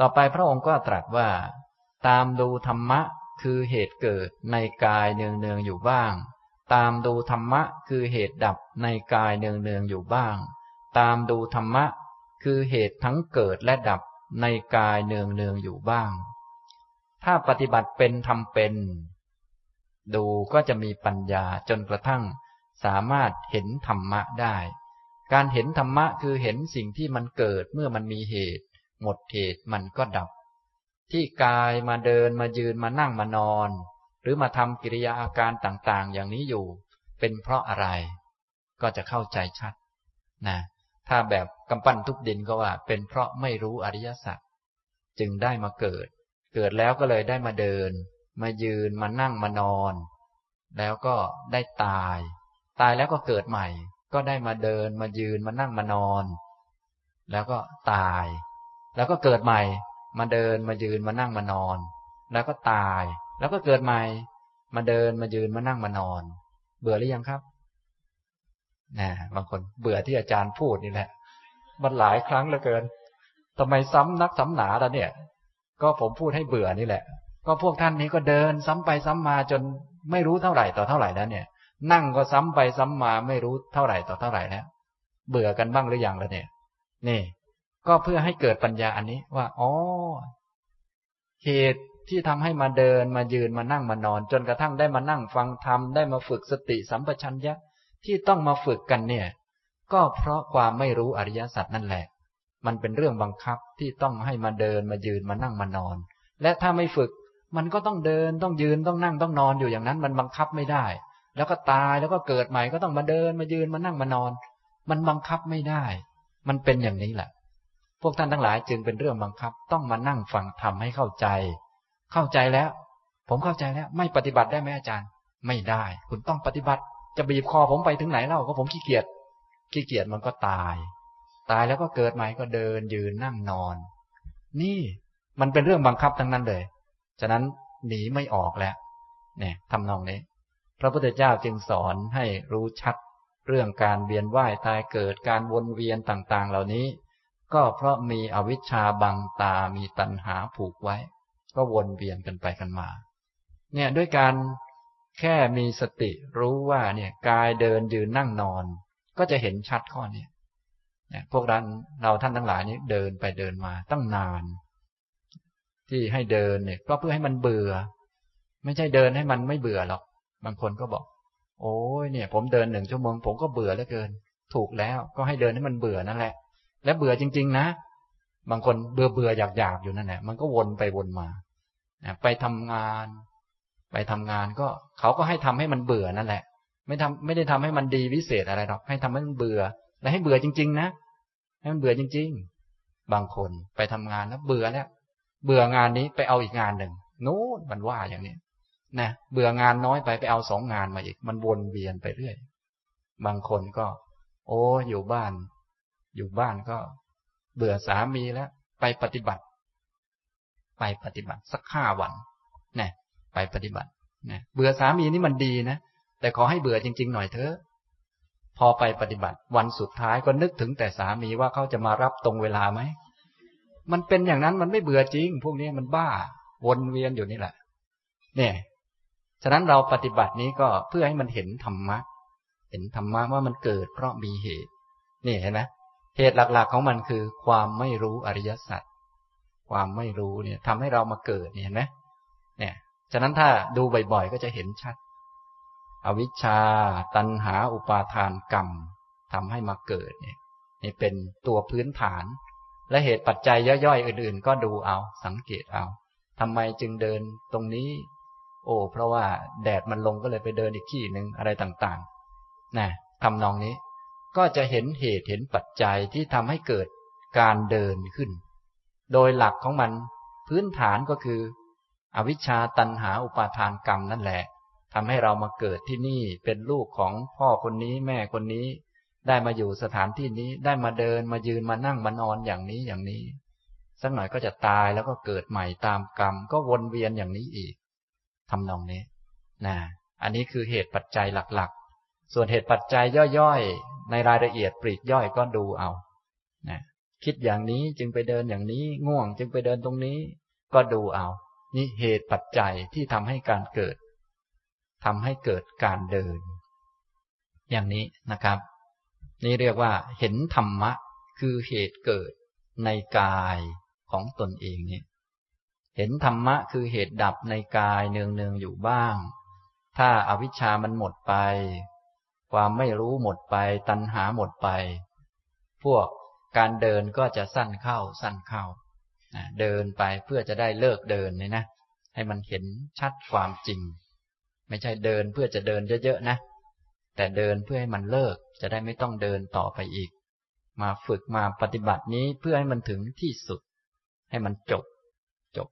ต่อไปพระองค์ก็ตรัสว่าตามดูธรรมะคือเหตุเกิดในกายเนืองเนืองอยู่บ้างตามดูธรรมะคือเหตุดับในกายเนืองเนืองอยู่บ้างตามดูธรรมะคือเหตุทั้งเกิดและดับในกายเนืองเนืองอยู่บ้าง ถ้าปฏิบัติเป็นทำเป็นดูก็จะมีปัญญาจนกระทั่งสามารถเห็นธรรมะได้การเห็นธรรมะคือเห็นสิ่งที่มันเกิดเมื่อมันมีเหตุหมดเหตุมันก็ดับที่กายมาเดินมายืนมานั่งมานอนหรือมาทำกิริยาอาการต่างๆอย่างนี้อยู่เป็นเพราะอะไรก็จะเข้าใจชัดนะถ้าแบบกำปั้นทุบดินก็ว่าเป็นเพราะไม่รู้อริยสัจจึงได้มาเกิดเกิดแล้วก็เลยได้มาเดินมายืนมานั่งมานอนแล้วก็ได้ตายตายแล้วก็เกิดใหม่ก็ได้มาเดินมายืนมานั่งมานอนแล้วก็ตายแล้วก็เกิดใหม่มาเดินมายืนมานั่งมานอนแล้วก็ตายแล้วก็เกิดใหม่มาเดินมายืนมานั่งมานอนเบื่อหรือยังครับนะบางคนเบื่อที่อาจารย์พูดนี่แหละมันหลายครั้งเหลือเกินทำไมซ้ำนักซ้ำหนาล่ะเนี่ยก็ผมพูดให้เบื่อนี่แหละก็พวกท่านนี้ก็เดินซ้ำไปซ้ำมาจนไม่รู้เท่าไหร่ต่อเท่าไหร่แล้วเนี่ยนั่งก็ซ้ำไปซ้ำมาไม่รู้เท่าไหร่ต่อเท่าไหร่แล้วเบื่อกันบ้างหรือยังล่ะเนี่ยนี่ก็เพื่อให้เกิดปัญญาอันนี้ว่าอ๋อเหตุที่ทำให้มาเดินมายืนมานั่งมานอนจนกระทั่งได้มานั่งฟังธรรมได้มาฝึกสติสัมปชัญญะที่ต้องมาฝึกกันเนี่ยก็เพราะความไม่รู้อริยสัจนั่นแหละมันเป็นเรื่องบังคับที่ต้องให้มาเดินมายืนมานั่งมานอนและถ้าไม่ฝึกมันก็ต้องเดินต้องยืนต้องนั่งต้องนอนอยู่อย่างนั้นมันบังคับไม่ได้แล้วก็ตายแล้วก็เกิดใหม่ก็ต้องมาเดินมายืนมานั่งมานอนมันบังคับไม่ได้มันเป็นอย่างนี้แหละพวกท่านทั้งหลายจึงเป็นเรื่องบังคับต้องมานั่งฟังธรรมให้เข้าใจเข้าใจแล้วผมเข้าใจแล้วไม่ปฏิบัติได้ไหมอาจารย์ไม่ได้คุณต้องปฏิบัติจะบีบคอผมไปถึงไหนเล่าก็ผมขี้เกียจขี้เกียจมันก็ตายตายแล้วก็เกิดใหม่ก็เดินยืนนั่งนอนนี่มันเป็นเรื่องบังคับทั้งนั้นเลยฉะนั้นหนีไม่ออกแล้วเนี่ยทำนองนี้พระพุทธเจ้าจึงสอนให้รู้ชัดเรื่องการเวียนว่ายตายเกิดการวนเวียนต่างๆเหล่านี้ก็เพราะมีอวิชชาบังตามีตัณหาผูกไว้ก็วนเวียนกันไปกันมาเนี่ยด้วยการแค่มีสติรู้ว่าเนี่ยกายเดินยืนนั่งนอนก็จะเห็นชัดข้อนี้พวกเราท่านทั้งหลายนี้เดินไปเดินมาตั้งนานที่ให้เดินเนี่ยก็เพื่อให้มันเบื่อไม่ใช่เดินให้มันไม่เบื่อหรอกบางคนก็บอกโอ้ยเนี่ยผมเดินหนึ่งชั่วโมงผมก็เบื่อเหลือเกินถูกแล้วก็ให้เดินให้มันเบื่อนั่นแหละและเบื่อจริงๆนะบางคนเบื่อเบื่ออยากอยากอยู่นั่นแหละมันก็วนไปวนมาไปทำงานไปทำงานก็เขาก็ให้ทำให้มันเบื่อนั่นแหละไม่ทำไม่ได้ทำให้มันดีวิเศษอะไรหรอกให้ทำให้มันเบื่อและให้เบื่อจริงๆนะให้มันเบื่อจริงๆบางคนไปทำงานแล้วเบื่อแล้วเบื่องานนี้ไปเอาอีกงานหนึ่งโน้นมันว่าอย่างนี้นะเบื่องานน้อยไปไปเอาสองงานมาอีกมันวนเวียนไปเรื่อยบางคนก็โอ้อยู่บ้านอยู่บ้านก็เบื่อสามีแล้วไปปฏิบัติไปปฏิบัติสักห้าวันนะไปปฏิบัตินะเบื่อสามีนี่มันดีนะแต่ขอให้เบื่อจริงๆหน่อยเถอะพอไปปฏิบัติวันสุดท้ายก็นึกถึงแต่สามีว่าเขาจะมารับตรงเวลาไหมมันเป็นอย่างนั้นมันไม่เบื่อจริงพวกนี้มันบ้าวนเวียนอยู่นี่แหละเนี่ยฉะนั้นเราปฏิบัตินี้ก็เพื่อให้มันเห็นธรรมะเห็นธรรมะว่ามันเกิดเพราะมีเหตุนี่เห็นไหมเหตุหลักๆของมันคือความไม่รู้อริยสัจความไม่รู้เนี่ยทำให้เรามาเกิดเห็นไหมเนี่ยฉะนั้นถ้าดูบ่อยๆก็จะเห็นชัดอวิชชาตัณหาอุปาทานกรรมทำให้มาเกิดเนี่ยนี่เป็นตัวพื้นฐานและเหตุปัจจัยย่อยๆอื่นๆก็ดูเอาสังเกตเอาทำไมจึงเดินตรงนี้โอ้เพราะว่าแดดมันลงก็เลยไปเดินอีกที่หนึ่งอะไรต่างๆนะทำนองนี้ก็จะเห็นเหตุเห็นปัจจัยที่ทำให้เกิดการเดินขึ้นโดยหลักของมันพื้นฐานก็คืออวิชชาตัณหาอุปาทานกรรมนั่นแหละทำให้เรามาเกิดที่นี่เป็นลูกของพ่อคนนี้แม่คนนี้ได้มาอยู่สถานที่นี้ได้มาเดินมายืนมานั่งมานอนอย่างนี้อย่างนี้สักหน่อยก็จะตายแล้วก็เกิดใหม่ตามกรรมก็วนเวียนอย่างนี้อีกทำนองนี้นะอันนี้คือเหตุปัจจัยหลักๆส่วนเหตุปัจจัยย่อยๆในรายละเอียดปลีกย่อยก็ดูเอานะคิดอย่างนี้จึงไปเดินอย่างนี้ง่วงจึงไปเดินตรงนี้ก็ดูเอานี่เหตุปัจจัยที่ทำให้การเกิดทำให้เกิดการเดินอย่างนี้นะครับนี่เรียกว่าเห็นธรรมะคือเหตุเกิดในกายของตนเองนี่ เห็นธรรมะคือเหตุดับในกายเนืองๆอยู่บ้างถ้าอวิชชามันหมดไปความไม่รู้หมดไปตัณหาหมดไปพวกการเดินก็จะสั้นเข้าสั้นเข้าเดินไปเพื่อจะได้เลิกเดินนี่นะให้มันเห็นชัดความจริงไม่ใช่เดินเพื่อจะเดินเยอะๆนะแต่เดินเพื่อให้มันเลิกจะได้ไม่ต้องเดินต่อไปอีกมาฝึกมาปฏิบัตินี้เพื่อให้มันถึงที่สุดให้มันจบจบ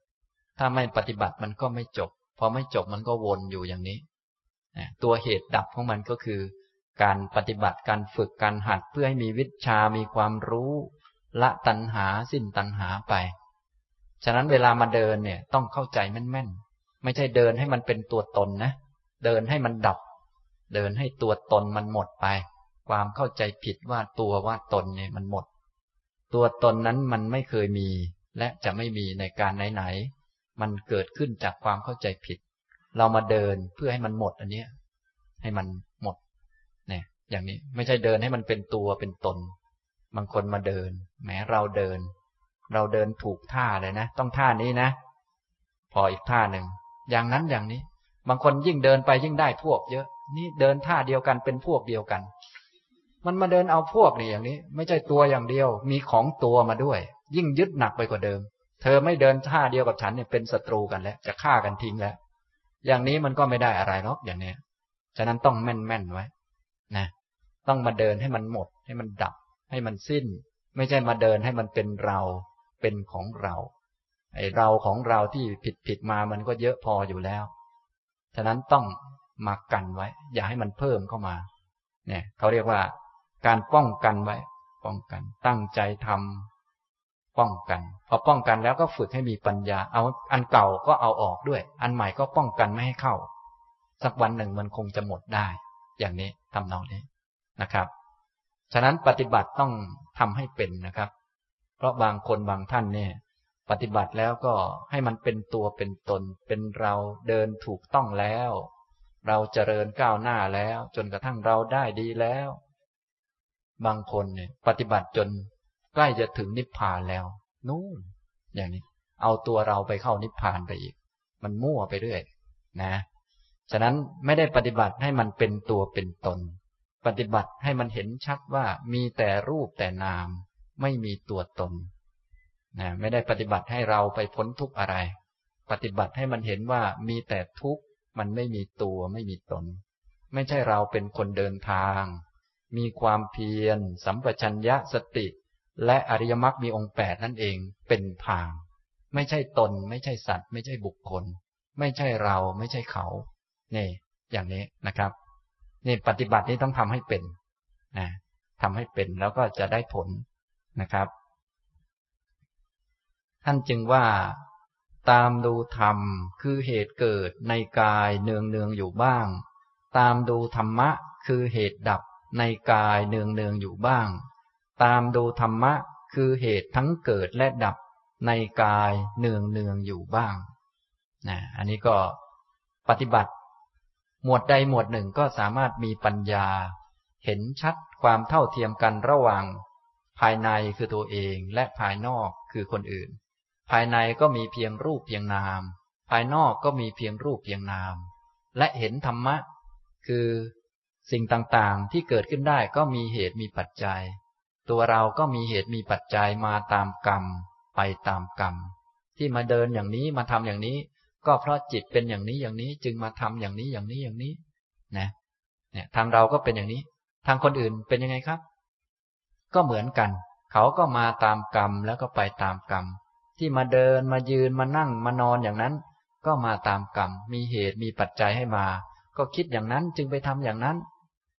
ถ้าไม่ปฏิบัติมันก็ไม่จบพอไม่จบมันก็วนอยู่อย่างนี้ตัวเหตุดับของมันก็คือการปฏิบัติการฝึกการหัดเพื่อให้มีวิชชามีความรู้ละตัณหาสิ้นตัณหาไปฉะนั้นเวลามาเดินเนี่ยต้องเข้าใจแม่นๆไม่ใช่เดินให้มันเป็นตัวตนนะเดินให้มันดับเดินให้ตัวตนมันหมดไปความเข้าใจผิดว่าตัวว่าตนเนี่ยมันหมดตัวตนนั้นมันไม่เคยมีและจะไม่มีในการไหนๆมันเกิดขึ้นจากความเข้าใจผิดเรามาเดินเพื่อให้มันหมดอันเนี้ยให้มันหมดเนี่ยอย่างนี้ไม่ใช่เดินให้มันเป็นตัวเป็นตนบางคนมาเดินแม้เราเดินเราเดินถูกท่าเลยนะต้องท่านี้นะพออีกท่าหนึ่งอย่างนั้นอย่างนี้บางคนยิ่งเดินไปยิ่งได้พวกเยอะนี่เดินท่าเดียวกันเป็นพวกเดียวกันมันมาเดินเอาพวกนี่อย่างนี้ไม่ใช่ตัวอย่างเดียวมีของตัวมาด้วยยิ่งยึดหนักไปกว่าเดิมเธอไม่เดินท่าเดียวกับฉันเนี่ยเป็นศัตรูกันแล้วจะฆ่ากันทิ้งแล้วอย่างนี้มันก็ไม่ได้อะไรหรอกอย่างนี้ฉะนั้นต้องแม่นๆไว้นะต้องมาเดินให้มันหมดให้มันดับให้มันสิ้นไม่ใช่มาเดินให้มันเป็นเราเป็นของเราไอ้เราของเราที่ผิดๆมามันก็เยอะพออยู่แล้วฉะนั้นต้องมากันไว้อย่าให้มันเพิ่มเข้ามาเนี่ยเขาเรียกว่าการป้องกันไว้ป้องกันตั้งใจทำป้องกันพอป้องกันแล้วก็ฝึกให้มีปัญญาเอาอันเก่าก็เอาออกด้วยอันใหม่ก็ป้องกันไม่ให้เข้าสักวันหนึ่งมันคงจะหมดได้อย่างนี้ทำนองนี้นะครับฉะนั้นปฏิบัติต้องทำให้เป็นนะครับเพราะบางคนบางท่านเนี่ยปฏิบัติแล้วก็ให้มันเป็นตัวเป็นตนเป็นเราเดินถูกต้องแล้วเราเจริญก้าวหน้าแล้วจนกระทั่งเราได้ดีแล้วบางคนเนี่ยปฏิบัติจนใกล้จะถึงนิพพานแล้วนู่นอย่างนี้เอาตัวเราไปเข้านิพพานไปอีกมันมั่วไปเรื่อยนะฉะนั้นไม่ได้ปฏิบัติให้มันเป็นตัวเป็นตนปฏิบัติให้มันเห็นชัดว่ามีแต่รูปแต่นามไม่มีตัวตนนะไม่ได้ปฏิบัติให้เราไปพ้นทุกข์อะไรปฏิบัติให้มันเห็นว่ามีแต่ทุกข์มันไม่มีตัวไม่มีตนไม่ใช่เราเป็นคนเดินทางมีความเพียรสัมปชัญญะสติและอริยมรรคมีองค์แปดนั่นเองเป็นทางไม่ใช่ตนไม่ใช่สัตว์ไม่ใช่บุคคลไม่ใช่เราไม่ใช่เขานี่อย่างนี้นะครับนี่ปฏิบัตินี้ต้องทำให้เป็นนะทำให้เป็นแล้วก็จะได้ผลนะครับท่านจึงว่าตามดูธรรมคือเหตุเกิดในกายเนืองเนืองอยู่บ้างตามดูธรรมะคือเหตุดับในกายเนืองเนืองอยู่บ้างตามดูธรรมะคือเหตุทั้งเกิดและดับในกายเนืองเนืองอยู่บ้างนะอันนี้ก็ปฏิบัติหมวดใดหมวดหนึ่งก็สามารถมีปัญญาเห็นชัดความเท่าเทียมกันระหว่างภายในคือตัวเองและภายนอกคือคนอื่นภายในก็มีเพียงรูปเพียงนามภายนอกก็มีเพียงรูปเพียงนามและเห็นธรรมะคือสิ่งต่างๆที่เกิดขึ้นได้ก็มีเหตุมีปัจจัยตัวเราก็มีเหตุมีปัจจัยมาตามกรรมไปตามกรรมที่มาเดินอย่างนี้มาทำอย่างนี้ก็เพราะจิตเป็นอย่างนี้อย่างนี้จึงมาทำอย่างนี้อย่างนี้อย่างนี้นะเนี่ยทางเราก็เป็นอย่างนี้ทางคนอื่นเป็นยังไงครับก็เหมือนกันเขาก็มาตามกรรมแล้วก็ไปตามกรรมที่มาเดินมายืนมานั่งมานอนอย่างนั้นก็มาตามกรรมมีเหตุมีปัจจัยให้มาก็คิดอย่างนั้นจึงไปทำอย่างนั้น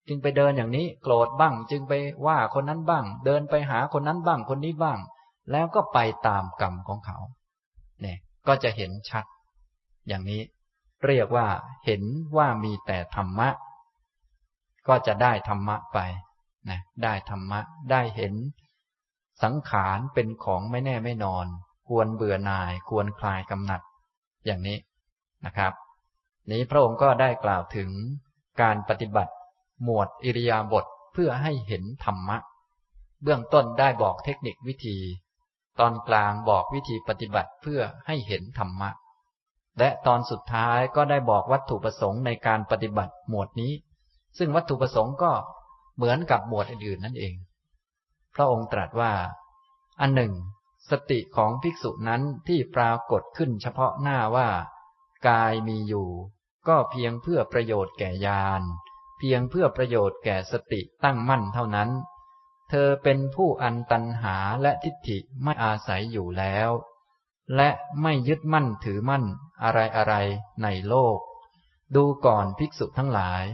จึงไปเดินอย่างนี้โกรธบ้างจึงไปว่าคนนั้นบ้างเดินไปหาคนนั้นบ้างคนนี้บ้างแล้วก็ไปตามกรรมของเขาเนี่ยก็จะเห็นชัดอย่างนี้เรียกว่าเห็นว่ามีแต่ธรรมะก็จะได้ธรรมะไปนะได้ธรรมะได้เห็นสังขารเป็นของไม่แน่ไม่นอนควรเบื่อหน่ายควรคลายกำหนัดอย่างนี้นะครับนี้พระองค์ก็ได้กล่าวถึงการปฏิบัติหมวดอิริยาบถเพื่อให้เห็นธรรมะเบื้องต้นได้บอกเทคนิควิธี ตอนกลางบอกวิธีปฏิบัติเพื่อให้เห็นธรรมะและตอนสุดท้ายก็ได้บอกวัตถุประสงค์ในการปฏิบัติหมวดนี้ซึ่งวัตถุประสงค์ก็เหมือนกับหมวดอื่นๆนั่นเองพระองค์ตรัสว่าอันหนึ่งสติของภิกษุนั้นที่ปรากฏขึ้นเฉพาะหน้าว่ากายมีอยู่ก็เพียงเพื่อประโยชน์แก่ญาณเพียงเพื่อประโยชน์แก่สติตั้งมั่นเท่านั้นเธอเป็นผู้อันตัณหาและทิฏฐิไม่อาศัยอยู่แล้วและไม่ยึดมั่นถือมั่นอะไรๆในโลกดูก่อนภิกษุทั้งหลาย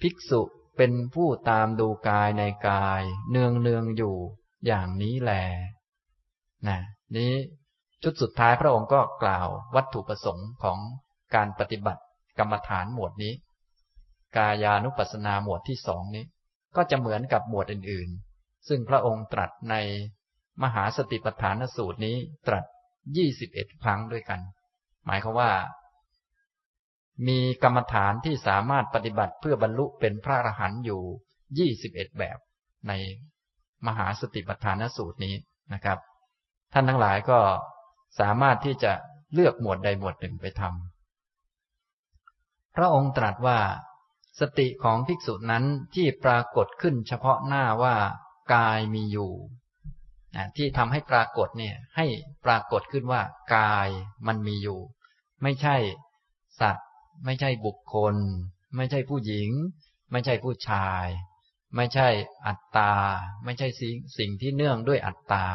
ภิกษุเป็นผู้ตามดูกายในกายเนืองเนืองอยู่อย่างนี้แลนะนี้ชุดสุดท้ายพระองค์ก็กล่าววัตถุประสงค์ของการปฏิบัติกรรมฐานหมวดนี้กายานุปัสสนาหมวดที่สองนี้ก็จะเหมือนกับหมวดอื่นๆซึ่งพระองค์ตรัสในมหาสติปัฏฐานสูตรนี้ตรัสยี่สิบเอ็ดครั้งด้วยกันหมายความว่ามีกรรมฐานที่สามารถปฏิบัติเพื่อบรรลุเป็นพระอรหันต์อยู่ยี่สิบเอ็ดแบบในมหาสติปัฏฐานสูตรนี้นะครับท่านทั้งหลายก็สามารถที่จะเลือกหมวดใดหมวดหนึ่งไปทำพระองค์ตรัสว่าสติของภิกษุนั้นที่ปรากฏขึ้นเฉพาะหน้าว่ากายมีอยู่ที่ทำให้ปรากฏเนี่ยให้ปรากฏขึ้นว่ากายมันมีอยู่ไม่ใช่สัตว์ไม่ใช่บุคคลไม่ใช่ผู้หญิงไม่ใช่ผู้ชายไม่ใช่อัตตาไม่ใช่สิ่งที่เนื่องด้วยอัตตา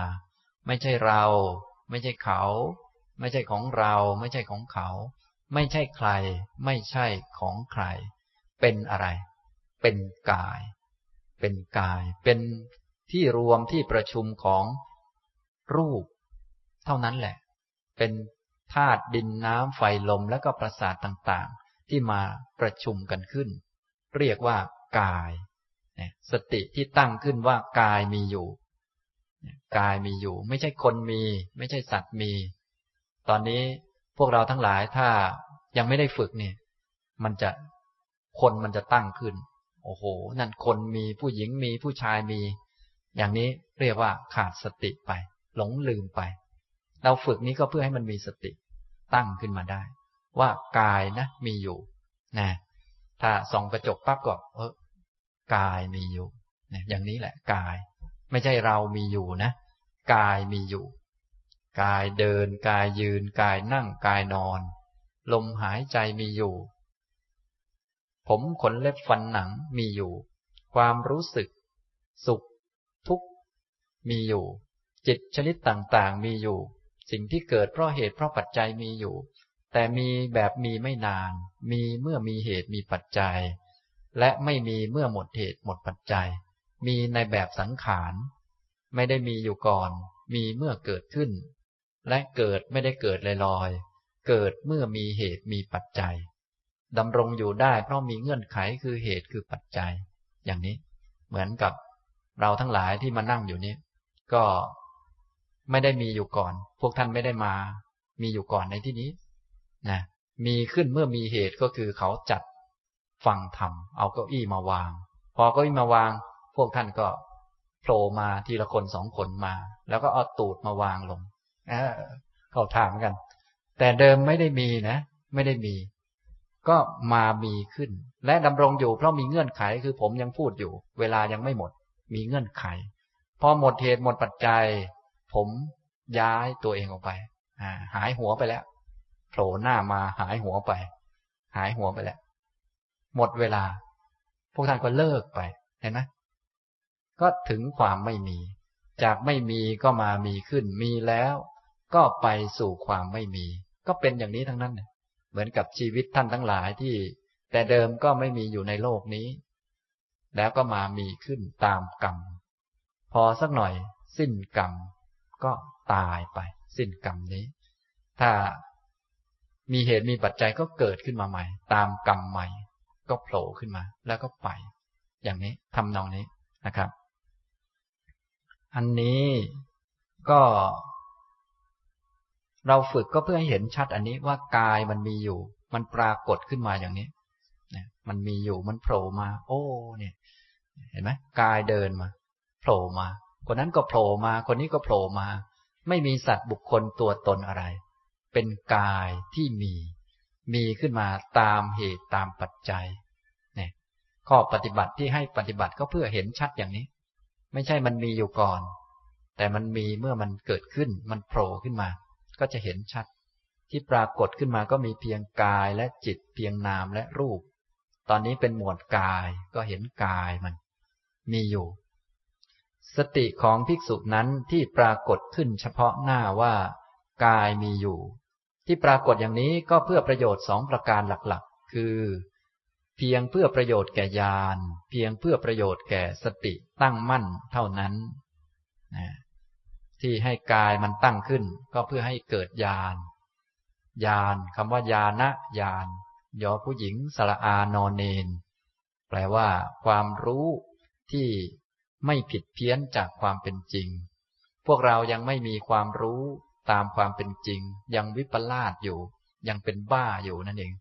ไม่ใช่เราไม่ใช่เขาไม่ใช่ของเราไม่ใช่ของเขาไม่ใช่ใครไม่ใช่ของใครเป็นอะไรเป็นกายเป็นกายเป็นที่รวมที่ประชุมของรูปเท่านั้นแหละเป็นธาตุดินน้ำไฟลมและก็ประสาทต่างๆที่มาประชุมกันขึ้นเรียกว่ากายสติที่ตั้งขึ้นว่ากายมีอยู่กายมีอยู่ไม่ใช่คนมีไม่ใช่สัตว์มีตอนนี้พวกเราทั้งหลายถ้ายังไม่ได้ฝึกเนี่ยมันจะคนมันจะตั้งขึ้นโอ้โหนั่นคนมีผู้หญิงมีผู้ชายมีอย่างนี้เรียกว่าขาดสติไปหลงลืมไปเราฝึกนี้ก็เพื่อให้มันมีสติตั้งขึ้นมาได้ว่ากายนะมีอยู่นะถ้าส่องกระจกปั๊บก็เออกายมีอยู่นะอย่างนี้แหละกายไม่ใช่เรามีอยู่นะกายมีอยู่กายเดินกายยืนกายนั่งกายนอนลมหายใจมีอยู่ผมขนเล็บฟันหนังมีอยู่ความรู้สึกสุขทุกข์มีอยู่จิตชนิดต่างๆมีอยู่สิ่งที่เกิดเพราะเหตุเพราะปัจจัยมีอยู่แต่มีแบบมีไม่นานมีเมื่อมีเหตุมีปัจจัยและไม่มีเมื่อหมดเหตุหมดปัจจัยมีในแบบสังขารไม่ได้มีอยู่ก่อนมีเมื่อเกิดขึ้นและเกิดไม่ได้เกิดลอยๆเกิดเมื่อมีเหตุมีปัจจัยดำรงอยู่ได้เพราะมีเงื่อนไขคือเหตุคือปัจจัยอย่างนี้เหมือนกับเราทั้งหลายที่มานั่งอยู่นี้ก็ไม่ได้มีอยู่ก่อนพวกท่านไม่ได้มามีอยู่ก่อนในที่นี้นะมีขึ้นเมื่อมีเหตุก็คือเขาจัดฟังธรรมเอาเก้าอี้มาวางพอเก้าอี้มาวางพวกท่านก็โผล่มาทีละคนสองคนมาแล้วก็เอาตูดมาวางลงเออเขาถามกันแต่เดิมไม่ได้มีนะไม่ได้มีก็มามีขึ้นและดำรงอยู่เพราะมีเงื่อนไขคือผมยังพูดอยู่เวลายังไม่หมดมีเงื่อนไขพอหมดเหตุหมดปัจจัยผมย้ายตัวเองออกไปหายหัวไปแล้วโผล่หน้ามาหายหัวไปหายหัวไปแล้วหมดเวลาพวกท่านก็เลิกไปเห็นไหมก็ถึงความไม่มีจากไม่มีก็มามีขึ้นมีแล้วก็ไปสู่ความไม่มีก็เป็นอย่างนี้ทั้งนั้นเหมือนกับชีวิตท่านทั้งหลายที่แต่เดิมก็ไม่มีอยู่ในโลกนี้แล้วก็มามีขึ้นตามกรรมพอสักหน่อยสิ้นกรรมก็ตายไปสิ้นกรรมนี้ถ้ามีเหตุมีปัจจัยก็เกิดขึ้นมาใหม่ตามกรรมใหม่ก็โผล่ขึ้นมาแล้วก็ไปอย่างนี้ทำนองนี้นะครับอันนี้ก็เราฝึกก็เพื่อให้เห็นชัดอันนี้ว่ากายมันมีอยู่มันปรากฏขึ้นมาอย่างนี้มันมีอยู่มันโผล่มาโอ้เนี่ยเห็นไหมกายเดินมาโผล่มาคนนั้นก็โผล่มาคนนี้ก็โผล่มา ไม่มีสัตว์บุคคลตัวตนอะไรเป็นกายที่มีมีขึ้นมาตามเหตุตามปัจจัยเนี่ยข้อปฏิบัติที่ให้ปฏิบัติก็เพื่อเห็นชัดอย่างนี้ไม่ใช่มันมีอยู่ก่อนแต่มันมีเมื่อมันเกิดขึ้นมันโผล่ขึ้นมาก็จะเห็นชัดที่ปรากฏขึ้นมาก็มีเพียงกายและจิตเพียงนามและรูปตอนนี้เป็นหมวดกายก็เห็นกายมันมีอยู่สติของภิกษุนั้นที่ปรากฏขึ้นเฉพาะหน้าว่ากายมีอยู่ที่ปรากฏอย่างนี้ก็เพื่อประโยชน์สองประการหลักๆคือเพียงเพื่อประโยชน์แก่ญาณเพียงเพื่อประโยชน์แก่สติตั้งมั่นเท่านั้นที่ให้กายมันตั้งขึ้นก็เพื่อให้เกิดญาณญาณคำว่าญาณะญาณยอผู้หญิงสระอานอนเนนแปลว่าความรู้ที่ไม่ผิดเพี้ยนจากความเป็นจริงพวกเรายังไม่มีความรู้ตามความเป็นจริงยังวิปลาสอยู่ยังเป็นบ้าอยู่นั่นเอง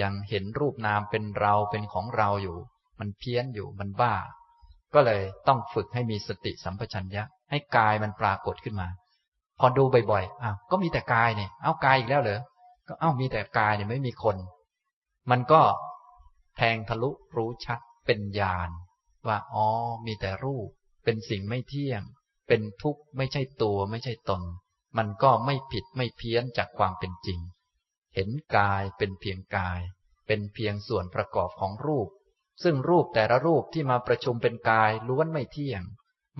ยังเห็นรูปนามเป็นเราเป็นของเราอยู่มันเพี้ยนอยู่มันบ้าก็เลยต้องฝึกให้มีสติสัมปชัญญะให้กายมันปรากฏขึ้นมาพอดูบ่อยๆอ้าวก็มีแต่กายเนี่ยเอ้ากายอีกแล้วเหรอก็เอ้ามีแต่กายเนี่ยไม่มีคนมันก็แทงทะลุรู้ชัดเป็นญาณว่าอ๋อมีแต่รูปเป็นสิ่งไม่เที่ยงเป็นทุกข์ไม่ใช่ตัวไม่ใช่ตนมันก็ไม่ผิดไม่เพี้ยนจากความเป็นจริงเห็นกายเป็นเพียงกายเป็นเพียงส่วนประกอบของรูปซึ่งรูปแต่ละรูปที่มาประชุมเป็นกายล้วนไม่เที่ยง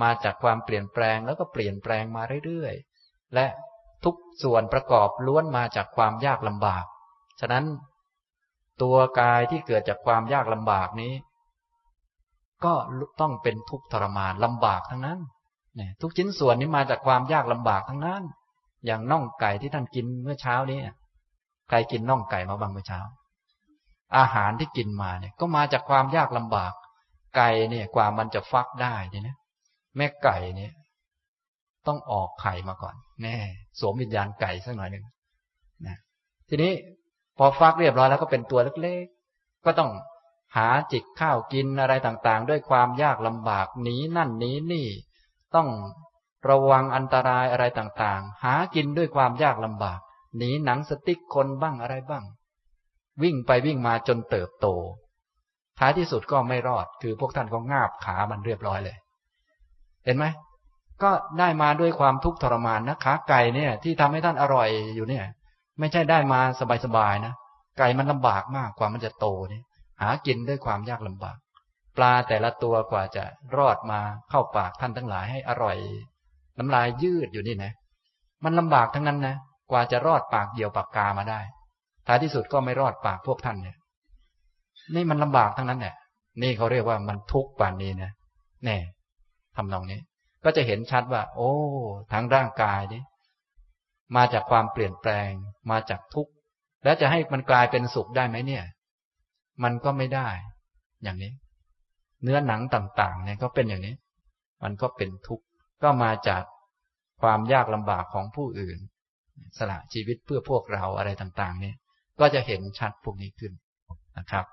มาจากความเปลี่ยนแปลงแล้วก็เปลี่ยนแปลงมาเรื่อยๆและทุกส่วนประกอบล้วนมาจากความยากลำบากฉะนั้นตัวกายที่เกิดจากความยากลำบากนี้ก็ต้องเป็นทุกข์ทรมานลำบากทั้งนั้นทุกชิ้นส่วนนี้มาจากความยากลำบากทั้งนั้นอย่างน่องไก่ที่ท่านกินเมื่อเช้านี้ใครกินน่องไก่มาบ้างเมื่อเช้าอาหารที่กินมาเนี่ยก็มาจากความยากลำบากไก่เนี่ยกว่ามันจะฟักได้เนี่ยนะแม่ไก่เนี่ยต้องออกไข่มาก่อนแน่สวมวิญญาณไก่สักหน่อยหนึ่งนะทีนี้พอฟักเรียบร้อยแล้วก็เป็นตัวเล็กๆก็ต้องหาจิกข้าวกินอะไรต่างๆด้วยความยากลำบากหนีนั่นหนีนี่ต้องระวังอันตรายอะไรต่างๆหากินด้วยความยากลำบากหนีหนังสติ๊กคนบ้างอะไรบ้างวิ่งไปวิ่งมาจนเติบโตท้ายที่สุดก็ไม่รอดคือพวกท่านก็งาบขามันเรียบร้อยเลยเห็นไหมก็ได้มาด้วยความทุกข์ทรมานนะขาไก่เนี่ยที่ทำให้ท่านอร่อยอยู่เนี่ยไม่ใช่ได้มาสบายๆนะไก่มันลำบากมากกว่ามันจะโตเนี่ยหากินด้วยความยากลำบากปลาแต่ละตัวกว่าจะรอดมาเข้าปากท่านทั้งหลายให้อร่อยน้ำลายยืดอยู่นี่นะมันลำบากทั้งนั้นนะกว่าจะรอดปากเหยี่ยวปากกามาได้ท้ายที่สุดก็ไม่รอดปากพวกท่านเนี่ยนี่มันลำบากทั้งนั้นแหละนี่เขาเรียกว่ามันทุกข์ป่านนี้นะแน่ทำนองนี้ก็จะเห็นชัดว่าโอ้ทั้งร่างกายนี่มาจากความเปลี่ยนแปลงมาจากทุกข์แล้วจะให้มันกลายเป็นสุขได้ไหมเนี่ยมันก็ไม่ได้อย่างนี้เนื้อหนังต่างๆเนี่ยก็เป็นอย่างนี้มันก็เป็นทุกข์ก็มาจากความยากลำบากของผู้อื่นสละชีวิตเพื่อพวกเราอะไรต่างๆเนี่ยก็จะเห็นชัดพวกนี้ขึ้นนะครับ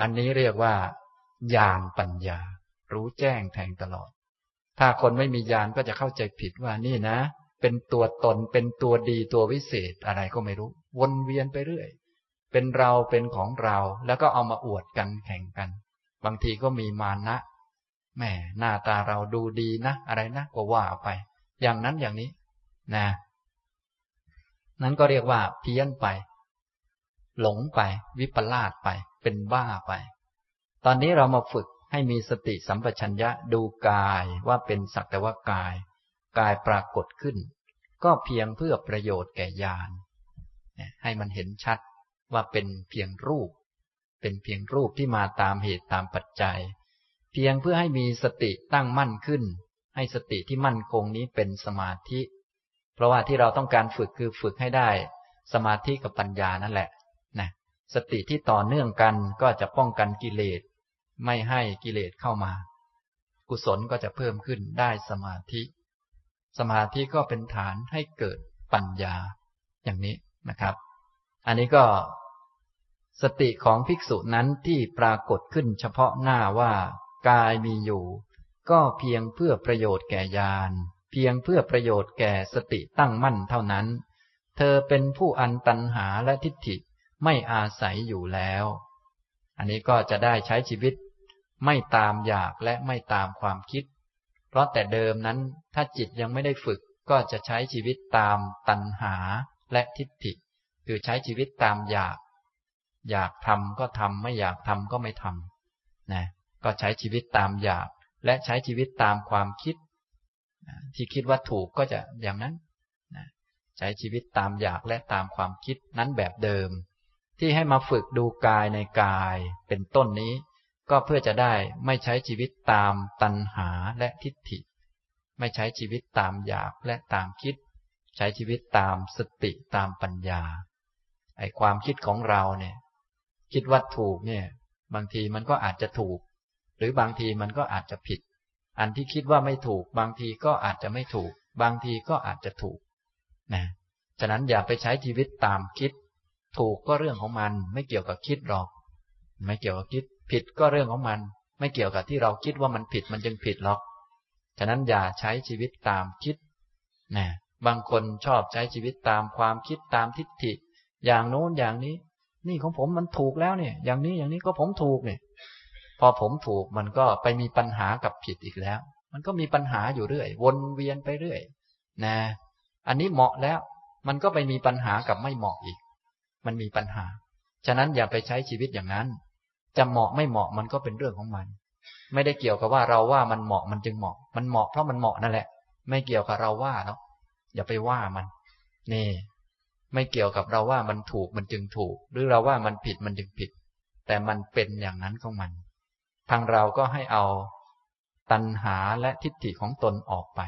อันนี้เรียกว่าญาณปัญญารู้แจ้งแทงตลอดถ้าคนไม่มีญาณก็จะเข้าใจผิดว่านี่นะเป็นตัวตนเป็นตัวดีตัววิเศษอะไรก็ไม่รู้วนเวียนไปเรื่อยเป็นเราเป็นของเราแล้วก็เอามาอวดกันแข่งกันบางทีก็มีมานะแหมหน้าตาเราดูดีนะอะไรนะก็ว่าไปอย่างนั้นอย่างนี้นะนั้นก็เรียกว่าเพี้ยนไปหลงไปวิปลาสไปเป็นบ้าไปตอนนี้เรามาฝึกให้มีสติสัมปชัญญะดูกายว่าเป็นสักแต่ว่ากายกายปรากฏขึ้นก็เพียงเพื่อประโยชน์แก่ญาณให้มันเห็นชัดว่าเป็นเพียงรูปเป็นเพียงรูปที่มาตามเหตุตามปัจจัยเพียงเพื่อให้มีสติตั้งมั่นขึ้นให้สติที่มั่นคงนี้เป็นสมาธิเพราะว่าที่เราต้องการฝึกคือฝึกให้ได้สมาธิกับปัญญานั่นแหละนะสติที่ต่อเนื่องกันก็จะป้องกันกิเลสไม่ให้กิเลสเข้ามากุศลก็จะเพิ่มขึ้นได้สมาธิสมาธิก็เป็นฐานให้เกิดปัญญาอย่างนี้นะครับอันนี้ก็สติของภิกษุนั้นที่ปรากฏขึ้นเฉพาะหน้าว่ากายมีอยู่ก็เพียงเพื่อประโยชน์แก่ญาณ เพียงเพื่อประโยชน์แก่สติตั้งมั่นเท่านั้นเธอเป็นผู้อันตัณหาและทิฏฐิไม่อาศัยอยู่แล้วอันนี้ก็จะได้ใช้ชีวิตไม่ตามอยากและไม่ตามความคิดเพราะแต่เดิมนั้นถ้าจิตยังไม่ได้ฝึกก็จะใช้ชีวิตตามตัณหาและทิฏฐิคือใช้ชีวิตตามอยากอยากทำก็ทำไม่อยากทำก็ไม่ทำนะก็ใช้ชีวิตตามอยากและใช้ชีวิตตามความคิดที่คิดว่าถูกก็จะอย่างนั้นนะใช้ชีวิตตามอยากและตามความคิดนั้นแบบเดิมที่ให้มาฝึกดูกายในกายเป็นต้นนี้ก็เพื่อจะได้ไม่ใช้ชีวิตตามตัณหาและทิฏฐิไม่ใช้ชีวิตตามอยากและตามคิดใช้ชีวิตตามสติตามปัญญาไอ้ความคิดของเราเนี่ยคิดว่าถูกเนี่ยบางทีมันก็อาจจะถูกหรือบางทีมันก็อาจจะผิดอันที่คิดว่าไม่ถูกบางทีก็อาจจะไม่ถูกบางทีก็อาจจะถูกนะฉะนั้นอย่าไปใช้ชีวิตตามคิดถูกก็เรื่องของมันไม่เกี่ยวกับคิดหรอกไม่เกี่ยวกับคิดผิดก็เรื่องของมันไม่เกี่ยวกับที่เราคิดว่ามันผิดมันจึงผิดหรอกฉะนั้นอย่าใช้ชีวิตตามคิดนะบางคนชอบใช้ชีวิตตามความคิดตามทิฏฐิอย่างโน้นอย่างนี้นี่ของผมมันถูกแล้วเนี่ยอย่างนี้อย่างนี้ก็ผมถูกเนี่ยพอผมถูกมันก็ไปมีปัญหากับผิดอีกแล้วมันก็มีปัญหาอยู่เรื่อยวนเวียนไปเรื่อยนะอันนี้เหมาะแล้วมันก็ไปมีปัญหากับไม่เหมาะอีกมันมีปัญหาฉะนั้นอย่าไปใช้ชีวิตอย่างนั้นจะเหมาะไม่เหมาะมันก็เป็นเรื่องของมันไม่ได้เกี่ยวกับว่าเราว่ามันเหมาะมันจึงเหมาะมันเหมาะเพราะมันเหมาะนั่นแหละไม่เกี่ยวกับเราว่าเนาะอย่าไปว่ามันนี่ไม่เกี่ยวกับเราว่ามันถูกมันจึงถูกหรือเราว่ามันผิดมันจึงผิดแต่มันเป็นอย่างนั้นของมันทางเราก็ให้เอาตัณหาและทิฏฐิของตนออกไป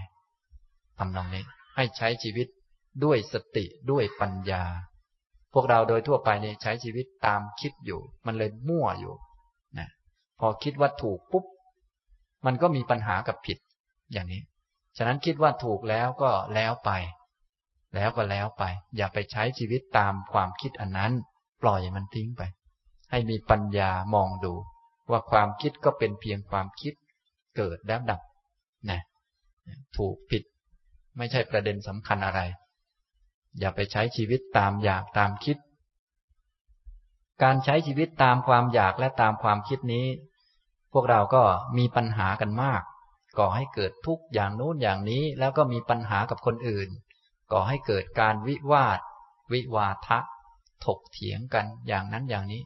ทำนองนี้ให้ใช้ชีวิตด้วยสติด้วยปัญญาพวกเราโดยทั่วไปเนี่ยใช้ชีวิตตามคิดอยู่มันเลยมั่วอยู่นะพอคิดว่าถูกปุ๊บมันก็มีปัญหากับผิดอย่างนี้ฉะนั้นคิดว่าถูกแล้วก็แล้วไปแล้วก็แล้วไปอย่าไปใช้ชีวิตตามความคิดอันนั้นปล่อยมันทิ้งไปให้มีปัญญามองดูว่าความคิดก็เป็นเพียงความคิดเกิดแล้วดับนะถูกผิดไม่ใช่ประเด็นสำคัญอะไรอย่าไปใช้ชีวิตตามอยากตามคิดการใช้ชีวิตตามความอยากและตามความคิดนี้พวกเราก็มีปัญหากันมากก่อให้เกิดทุกข์อย่างโน้นอย่างนี้แล้วก็มีปัญหากับคนอื่นก่อให้เกิดการวิวาทวิวาทะถกเถียงกันอย่างนั้นอย่างนี้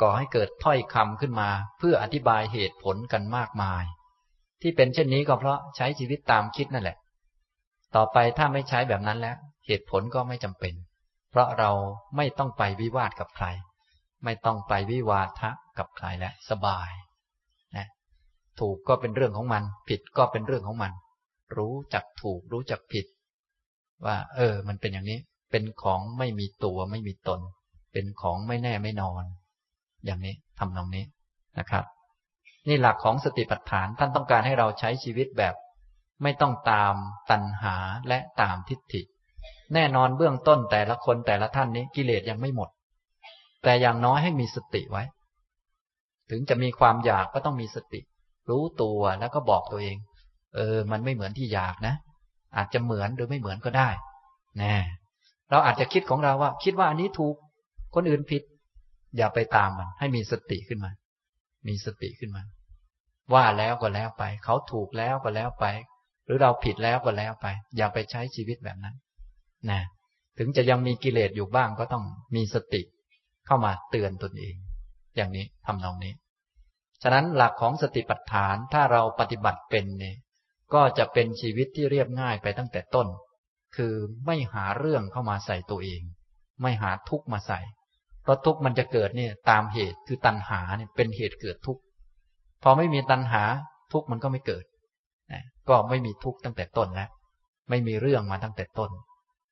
ก่อให้เกิดถ้อยคำขึ้นมาเพื่ออธิบายเหตุผลกันมากมายที่เป็นเช่นนี้ก็เพราะใช้ชีวิตตามคิดนั่นแหละต่อไปถ้าไม่ใช้แบบนั้นแล้วเหตุผลก็ไม่จำเป็นเพราะเราไม่ต้องไปวิวาทกับใครไม่ต้องไปวิวาทะกับใครแล้วสบายนะถูกก็เป็นเรื่องของมันผิดก็เป็นเรื่องของมันรู้จักถูกรู้จักผิดว่าเออมันเป็นอย่างนี้เป็นของไม่มีตัวไม่มีตนเป็นของไม่แน่ไม่นอนอย่างนี้ทำนองนี้นะครับนี่หลักของสติปัฏฐานท่านต้องการให้เราใช้ชีวิตแบบไม่ต้องตามตัณหาและตามทิฏฐิแน่นอนเบื้องต้นแต่ละคนแต่ละท่านนี้กิเลสยังไม่หมดแต่อย่างน้อยให้มีสติไว้ถึงจะมีความอยากก็ต้องมีสติรู้ตัวแล้วก็บอกตัวเองเออมันไม่เหมือนที่อยากนะอาจจะเหมือนหรือไม่เหมือนก็ได้แน่เราอาจจะคิดของเราว่าคิดว่าอันนี้ถูกคนอื่นผิดอย่าไปตามมันให้มีสติขึ้นมามีสติขึ้นมาว่าแล้วก็แล้วไปเขาถูกแล้วก็แล้วไปหรือเราผิดแล้วก็แล้วไปอย่าไปใช้ชีวิตแบบนั้นนะถึงจะยังมีกิเลสอยู่บ้างก็ต้องมีสติเข้ามาเตือนตนเองอย่างนี้ทำนองนี้ฉะนั้นหลักของสติปัฏฐานถ้าเราปฏิบัติเป็นเนี่ยก็จะเป็นชีวิตที่เรียบง่ายไปตั้งแต่ต้นคือไม่หาเรื่องเข้ามาใส่ตัวเองไม่หาทุกข์มาใส่เพราะทุกข์มันจะเกิดเนี่ยตามเหตุคือตัณหาเนี่ยเป็นเหตุเกิดทุกข์พอไม่มีตัณหาทุกข์มันก็ไม่เกิดนะก็ไม่มีทุกข์ตั้งแต่ต้นแล้วไม่มีเรื่องมาตั้งแต่ต้น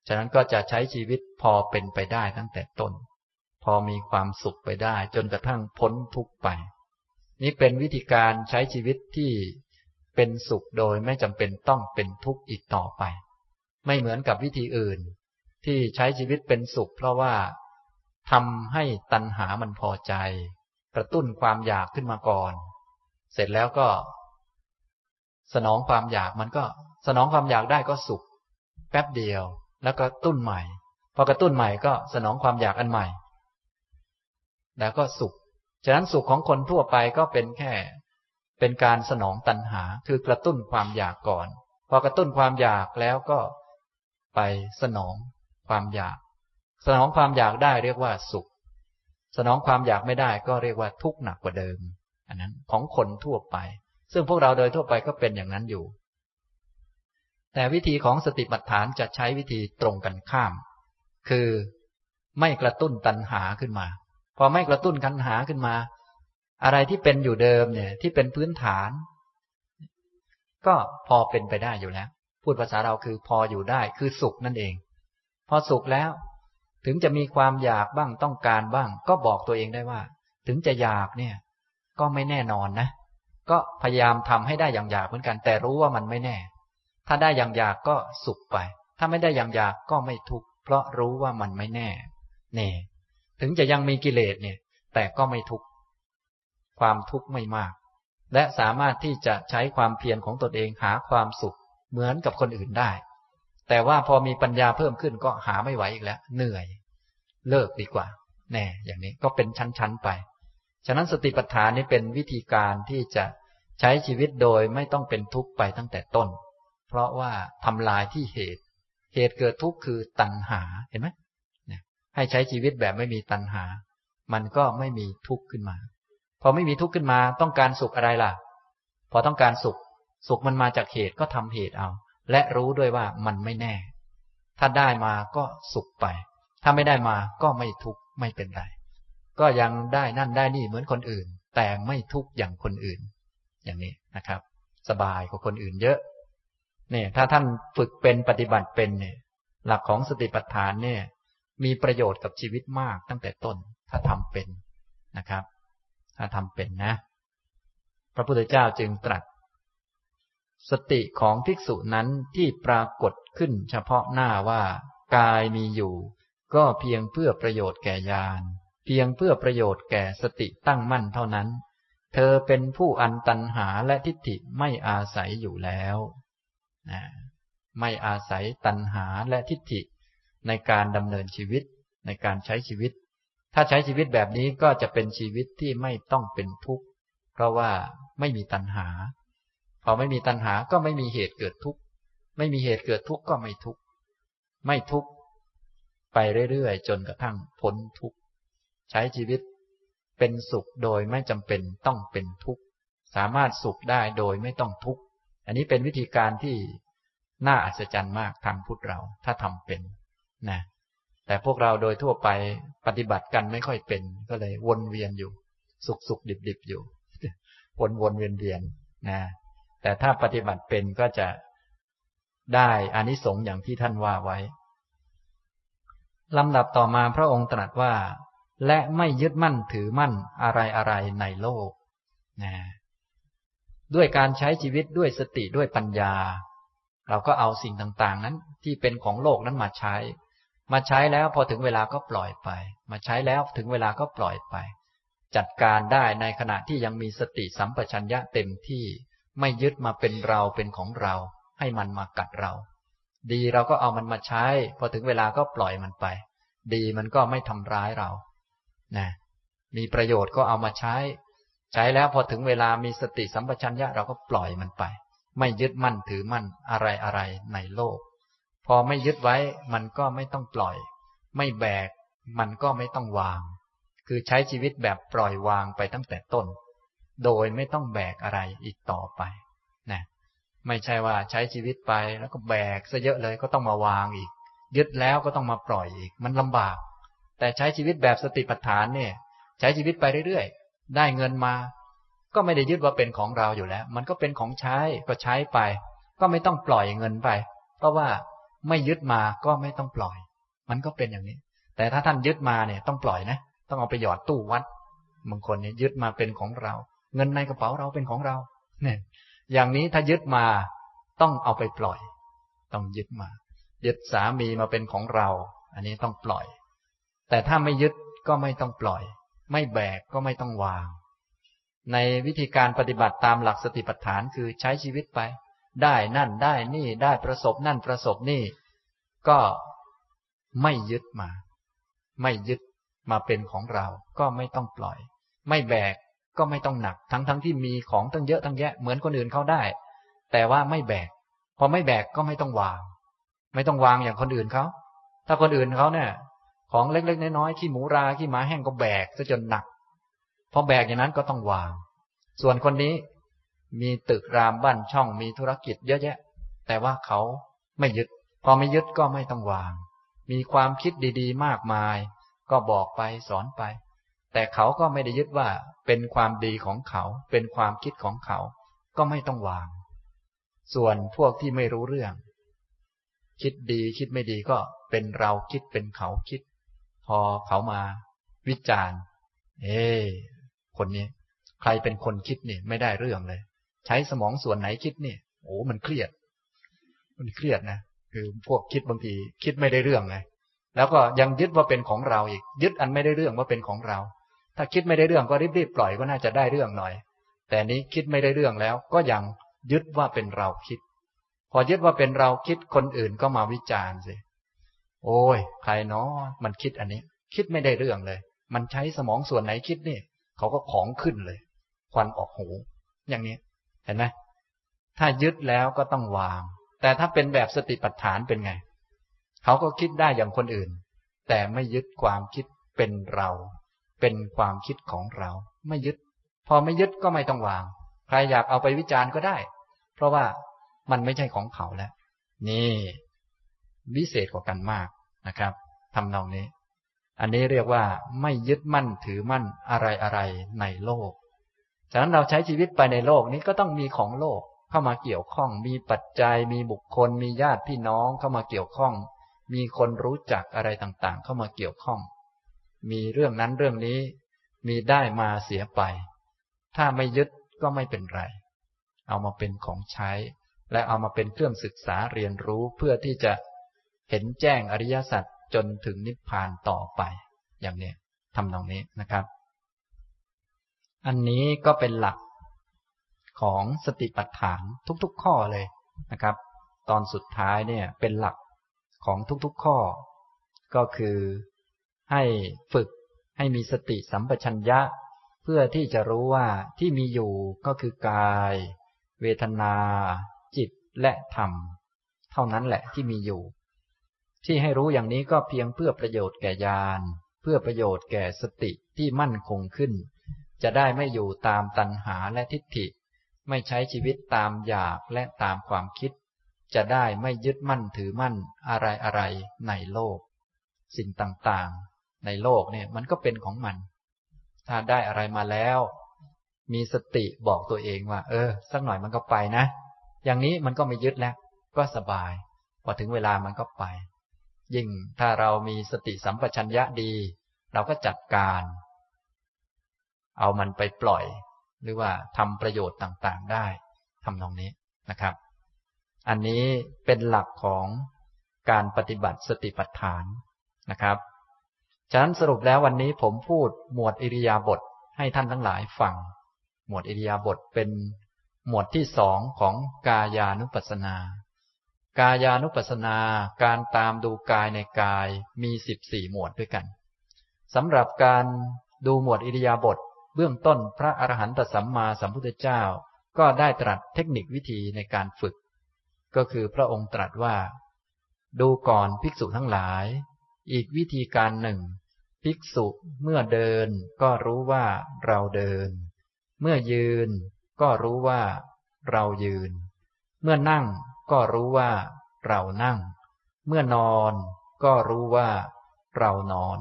ฉะนั้นก็จะใช้ชีวิตพอเป็นไปได้ตั้งแต่ต้นพอมีความสุขไปได้จนกระทั่งพ้นทุกข์ไปนี่เป็นวิธีการใช้ชีวิตที่เป็นสุขโดยไม่จำเป็นต้องเป็นทุกข์อีกต่อไปไม่เหมือนกับวิธีอื่นที่ใช้ชีวิตเป็นสุขเพราะว่าทำให้ตัณหามันพอใจกระตุ้นความอยากขึ้นมาก่อนเสร็จแล้วก็ สนองความอยากมันก็สนองความอยากได้ก็สุขแป๊บเดียวแล้วก็ตุ้นใหม่พอกระตุ้นใหม่ก็สนองความอยากอันใหม่แล้วก็สุขฉะนั้นสุขของคนทั่วไปก็เป็นแค่เป็นการสนองตัณหาคือกระตุ้นความอยากก่อนพอกระตุ้นความอยากแล้วก็ไปสนองความอยากสนองความอยากได้เรียกว่าสุขสนองความอยากไม่ได้ก็เรียกว่าทุกข์หนักกว่าเดิมอันนั้นของคนทั่วไปซึ่งพวกเราโดยทั่วไปก็เป็นอย่างนั้นอยู่แต่วิธีของสติปัฏฐานจะใช้วิธีตรงกันข้ามคือไม่กระตุ้นตัณหาขึ้นมาพอไม่กระตุ้นตัณหาขึ้นมาอะไรที่เป็นอยู่เดิมเนี่ยที่เป็นพื้นฐานก็พอเป็นไปได้อยู่แล้วพูดภาษาเราคือพออยู่ได้คือสุขนั่นเองพอสุขแล้วถึงจะมีความอยากบ้างต้องการบ้างก็บอกตัวเองได้ว่าถึงจะอยากเนี่ยก็ไม่แน่นอนนะก็พยายามทำให้ได้อย่างอยากเหมือนกันแต่รู้ว่ามันไม่แน่ถ้าได้อย่างอยากก็สุขไปถ้าไม่ได้อย่างอยากก็ไม่ทุกข์เพราะรู้ว่ามันไม่แน่นี่ถึงจะยังมีกิเลสเนี่ยแต่ก็ไม่ทุกข์ความทุกข์ไม่มากและสามารถที่จะใช้ความเพียรของตนเองหาความสุขเหมือนกับคนอื่นได้แต่ว่าพอมีปัญญาเพิ่มขึ้นก็หาไม่ไหวอีกแล้วเหนื่อยเลิกดีกว่าแน่อย่างนี้ก็เป็นชั้นๆไปฉะนั้นสติปัฏฐานนี้เป็นวิธีการที่จะใช้ชีวิตโดยไม่ต้องเป็นทุกข์ไปตั้งแต่ต้นเพราะว่าทำลายที่เหตุเหตุเกิดทุกข์คือตัณหาเห็นไหมให้ใช้ชีวิตแบบไม่มีตัณหามันก็ไม่มีทุกข์ขึ้นมาพอไม่มีทุกข์ขึ้นมาต้องการสุขอะไรล่ะพอต้องการสุขสุขมันมาจากเหตุก็ทำเหตุเอาและรู้ด้วยว่ามันไม่แน่ถ้าได้มาก็สุขไปถ้าไม่ได้มาก็ไม่ทุกข์ไม่เป็นไรก็ยังได้นั่นได้นี่เหมือนคนอื่นแต่ไม่ทุกข์อย่างคนอื่นอย่างนี้นะครับสบายกว่าคนอื่นเยอะเนี่ยถ้าท่านฝึกเป็นปฏิบัติเป็นเนี่ยหลักของสติปัฏฐานเนี่ยมีประโยชน์กับชีวิตมากตั้งแต่ต้นถ้าทำเป็นนะครับถ้าทำเป็นนะพระพุทธเจ้าจึงตรัสสติของภิกษุนั้นที่ปรากฏขึ้นเฉพาะหน้าว่ากายมีอยู่ก็เพียงเพื่อประโยชน์แก่ญาณเพียงเพื่อประโยชน์แก่สติตั้งมั่นเท่านั้นเธอเป็นผู้อันตัณหาและทิฏฐิไม่อาศัยอยู่แล้วนะไม่อาศัยตัณหาและทิฏฐิในการดำเนินชีวิตในการใช้ชีวิตถ้าใช้ชีวิตแบบนี้ก็จะเป็นชีวิตที่ไม่ต้องเป็นทุกข์เพราะว่าไม่มีตัณหาพอไม่มีตัณหาก็ไม่มีเหตุเกิดทุกข์ไม่มีเหตุเกิดทุกข์ก็ไม่ทุกข์ไม่ทุกข์ไปเรื่อยๆจนกระทั่งพ้นทุกข์ใช้ชีวิตเป็นสุขโดยไม่จำเป็นต้องเป็นทุกข์สามารถสุขได้โดยไม่ต้องทุกข์อันนี้เป็นวิธีการที่น่าอัศจรรย์มากทางพุทธเราถ้าทำเป็นนะแต่พวกเราโดยทั่วไปปฏิบัติกันไม่ค่อยเป็นก็เลยวนเวียนอยู่สุขสุขดิบดิบอยู่วนวนเวียนเวียนนะแต่ถ้าปฏิบัติเป็นก็จะได้อานิสงส์อย่างที่ท่านว่าไว้ลำดับต่อมาพระองค์ตรัสว่าและไม่ยึดมั่นถือมั่นอะไรอะไรในโลกนะด้วยการใช้ชีวิตด้วยสติด้วยปัญญาเราก็เอาสิ่งต่างๆนั้นที่เป็นของโลกนั้นมาใช้มาใช้แล้วพอถึงเวลาก็ปล่อยไปมาใช้แล้วถึงเวลาก็ปล่อยไปจัดการได้ในขณะที่ยังมีสติสัมปชัญญะเต็มที่ไม่ยึดมาเป็นเราเป็นของเราให้มันมากัดเราดีเราก็เอามันมาใช้พอถึงเวลาก็ปล่อยมันไปดีมันก็ไม่ทำร้ายเรานะมีประโยชน์ก็เอามาใช้ใช้แล้วพอถึงเวลามีสติสัมปชัญญะเราก็ปล่อยมันไปไม่ยึดมั่นถือมั่นอะไรอะไรในโลกพอไม่ยึดไว้มันก็ไม่ต้องปล่อยไม่แบกมันก็ไม่ต้องวางคือใช้ชีวิตแบบปล่อยวางไปตั้งแต่ต้นโดยไม่ต้องแบกอะไรอีกต่อไปนะไม่ใช่ว่าใช้ชีวิตไปแล้วก็แบกซะเยอะเลยก็ต้องมาวางอีกยึดแล้วก็ต้องมาปล่อยอีกมันลำบากแต่ใช้ชีวิตแบบสติปัฏฐานเนี่ยใช้ชีวิตไปเรื่อยๆได้เงินมาก็ไม่ได้ยึดว่าเป็นของเราอยู่แล้วมันก็เป็นของใช้ก็ใช้ไปก็ไม่ต้องปล่อยเงินไปเพราะว่าไม่ยึดมาก็ไม่ต้องปล่อยมันก็เป็นอย่างนี้แต่ถ้าท่านยึดมาเนี่ยต้องปล่อยนะต้องเอาไปหยอดตู้วัดบางคนเนี่ยยึดมาเป็นของเราเงินในกระเป๋าเราเป็นของเราเนี่ยอย่างนี้ถ้ายึดมาต้องเอาไปปล่อยต้องยึดมายึดสามีมาเป็นของเราอันนี้ต้องปล่อยแต่ถ้าไม่ยึดก็ไม่ต้องปล่อยไม่แบกก็ไม่ต้องวางในวิธีการปฏิบัติตามหลักสติปัฏฐานคือใช้ชีวิตไป ได้นั่นได้นี่ได้ประสบนั่นประสบนี่ก็ไม่ยึดมาไม่ยึดมาเป็นของเราก็ไม่ต้องปล่อยไม่แบกก็ไม่ต้องหนักทั้งทั้งที่มีของตั้งเยอะตั้งแยะเหมือนคนอื่นเขาได้แต่ว่าไม่แบกพอไม่แบกก็ไม่ต้องวางไม่ต้องวางอย่างคนอื่นเขาถ้าคนอื่นเขาเนี่ยของเล็กๆน้อยๆขี้หมูราขี้หมาแห้งก็แบกซะจนหนักพอแบกอย่างนั้นก็ต้องวางส่วนคนนี้มีตึกรามบ้านช่องมีธุรกิจเยอะแยะแต่ว่าเขาไม่ยึดพอไม่ยึดก็ไม่ต้องวางมีความคิดดีๆมากมายก็บอกไปสอนไปแต่เขาก็ไม่ได้ยึดว่าเป็นความดีของเขาเป็นความคิดของเขาก็ไม่ต้องวางส่วนพวกที่ไม่รู้เรื่องคิดดีคิดไม่ดีก็เป็นเราคิดเป็นเขาคิดพอเขามาวิจารณ์เอ้คนนี้ใครเป็นคนคิดนี่ไม่ได้เรื่องเลยใช้สมองส่วนไหนคิดนี่โอ้มันเครียดมันเครียดนะคือพวกคิดบางทีคิดไม่ได้เรื่องไงแล้วก็ยังยึดว่าเป็นของเราอีกยึดอันไม่ได้เรื่องว่าเป็นของเราถ้าคิดไม่ได้เรื่องก็รีบๆปล่อยก็น่าจะได้เรื่องหน่อยแต่นี้คิดไม่ได้เรื่องแล้วก็ยังยึดว่าเป็นเราคิดพอยึดว่าเป็นเราคิดคนอื่นก็มาวิจารณ์สิโอ้ยใครเนาะมันคิดอันนี้คิดไม่ได้เรื่องเลยมันใช้สมองส่วนไหนคิดนี่เขาก็ของขึ้นเลยควันออกหูอย่างนี้เห็นไหมถ้ายึดแล้วก็ต้องวางแต่ถ้าเป็นแบบสติปัฏฐานเป็นไงเขาก็คิดได้อย่างคนอื่นแต่ไม่ยึดความคิดเป็นเราเป็นความคิดของเราไม่ยึดพอไม่ยึดก็ไม่ต้องวางใครอยากเอาไปวิจารณ์ก็ได้เพราะว่ามันไม่ใช่ของเขาแล้วนี่วิเศษกว่ากันมากนะครับทำนองนี้อันนี้เรียกว่าไม่ยึดมั่นถือมั่นอะไรอะไรในโลกฉะนั้นเราใช้ชีวิตไปในโลกนี้ก็ต้องมีของโลกเข้ามาเกี่ยวข้องมีปัจจัยมีบุคคลมีญาติพี่น้องเข้ามาเกี่ยวข้องมีคนรู้จักอะไรต่างๆเข้ามาเกี่ยวข้องมีเรื่องนั้นเรื่องนี้มีได้มาเสียไปถ้าไม่ยึดก็ไม่เป็นไรเอามาเป็นของใช้และเอามาเป็นเครื่องศึกษาเรียนรู้เพื่อที่จะเห็นแจ้งอริยสัจจนถึงนิพพานต่อไปอย่างนี้ทำตรงนี้นะครับอันนี้ก็เป็นหลักของสติปัฏฐานทุกๆข้อเลยนะครับตอนสุดท้ายเนี่ยเป็นหลักของทุกๆข้อก็คือให้ฝึกให้มีสติสัมปชัญญะเพื่อที่จะรู้ว่าที่มีอยู่ก็คือกายเวทนาจิตและธรรมเท่านั้นแหละที่มีอยู่ที่ให้รู้อย่างนี้ก็เพียงเพื่อประโยชน์แก่ญาณเพื่อประโยชน์แก่สติที่มั่นคงขึ้นจะได้ไม่อยู่ตามตัณหาและทิฏฐิไม่ใช้ชีวิตตามอยากและตามความคิดจะได้ไม่ยึดมั่นถือมั่นอะไรอะไรในโลกสิ่งต่างๆในโลกเนี่ยมันก็เป็นของมันถ้าได้อะไรมาแล้วมีสติบอกตัวเองว่าเออสักหน่อยมันก็ไปนะอย่างนี้มันก็ไม่ยึดแล้วก็สบายพอถึงเวลามันก็ไปยิ่งถ้าเรามีสติสัมปชัญญะดีเราก็จัดการเอามันไปปล่อยหรือว่าทำประโยชน์ต่างๆได้ทำตรงนี้นะครับอันนี้เป็นหลักของการปฏิบัติสติปัฏฐานนะครับฉะนั้นสรุปแล้ววันนี้ผมพูดหมวดอิริยาบถให้ท่านทั้งหลายฟังหมวดอิริยาบถเป็นหมวดที่สองของกายานุปัสสนากายานุปัสสนาการตามดูกายในกายมีสิบสี่หมวดด้วยกันสำหรับการดูหมวดอิริยาบถเบื้องต้นพระอรหันตสัมมาสัมพุทธเจ้าก็ได้ตรัสเทคนิควิธีในการฝึกก็คือพระองค์ตรัสว่าดูก่อนภิกษุทั้งหลายอีกวิธีการหนึ่งภิกษุเมื่อเดินก็รู้ว่าเราเดินเมื่อยืนก็รู้ว่าเรายืนเมื่อนั่งก็รู้ว่าเรานั่งเมื่อนอนก็รู้ว่าเรานอน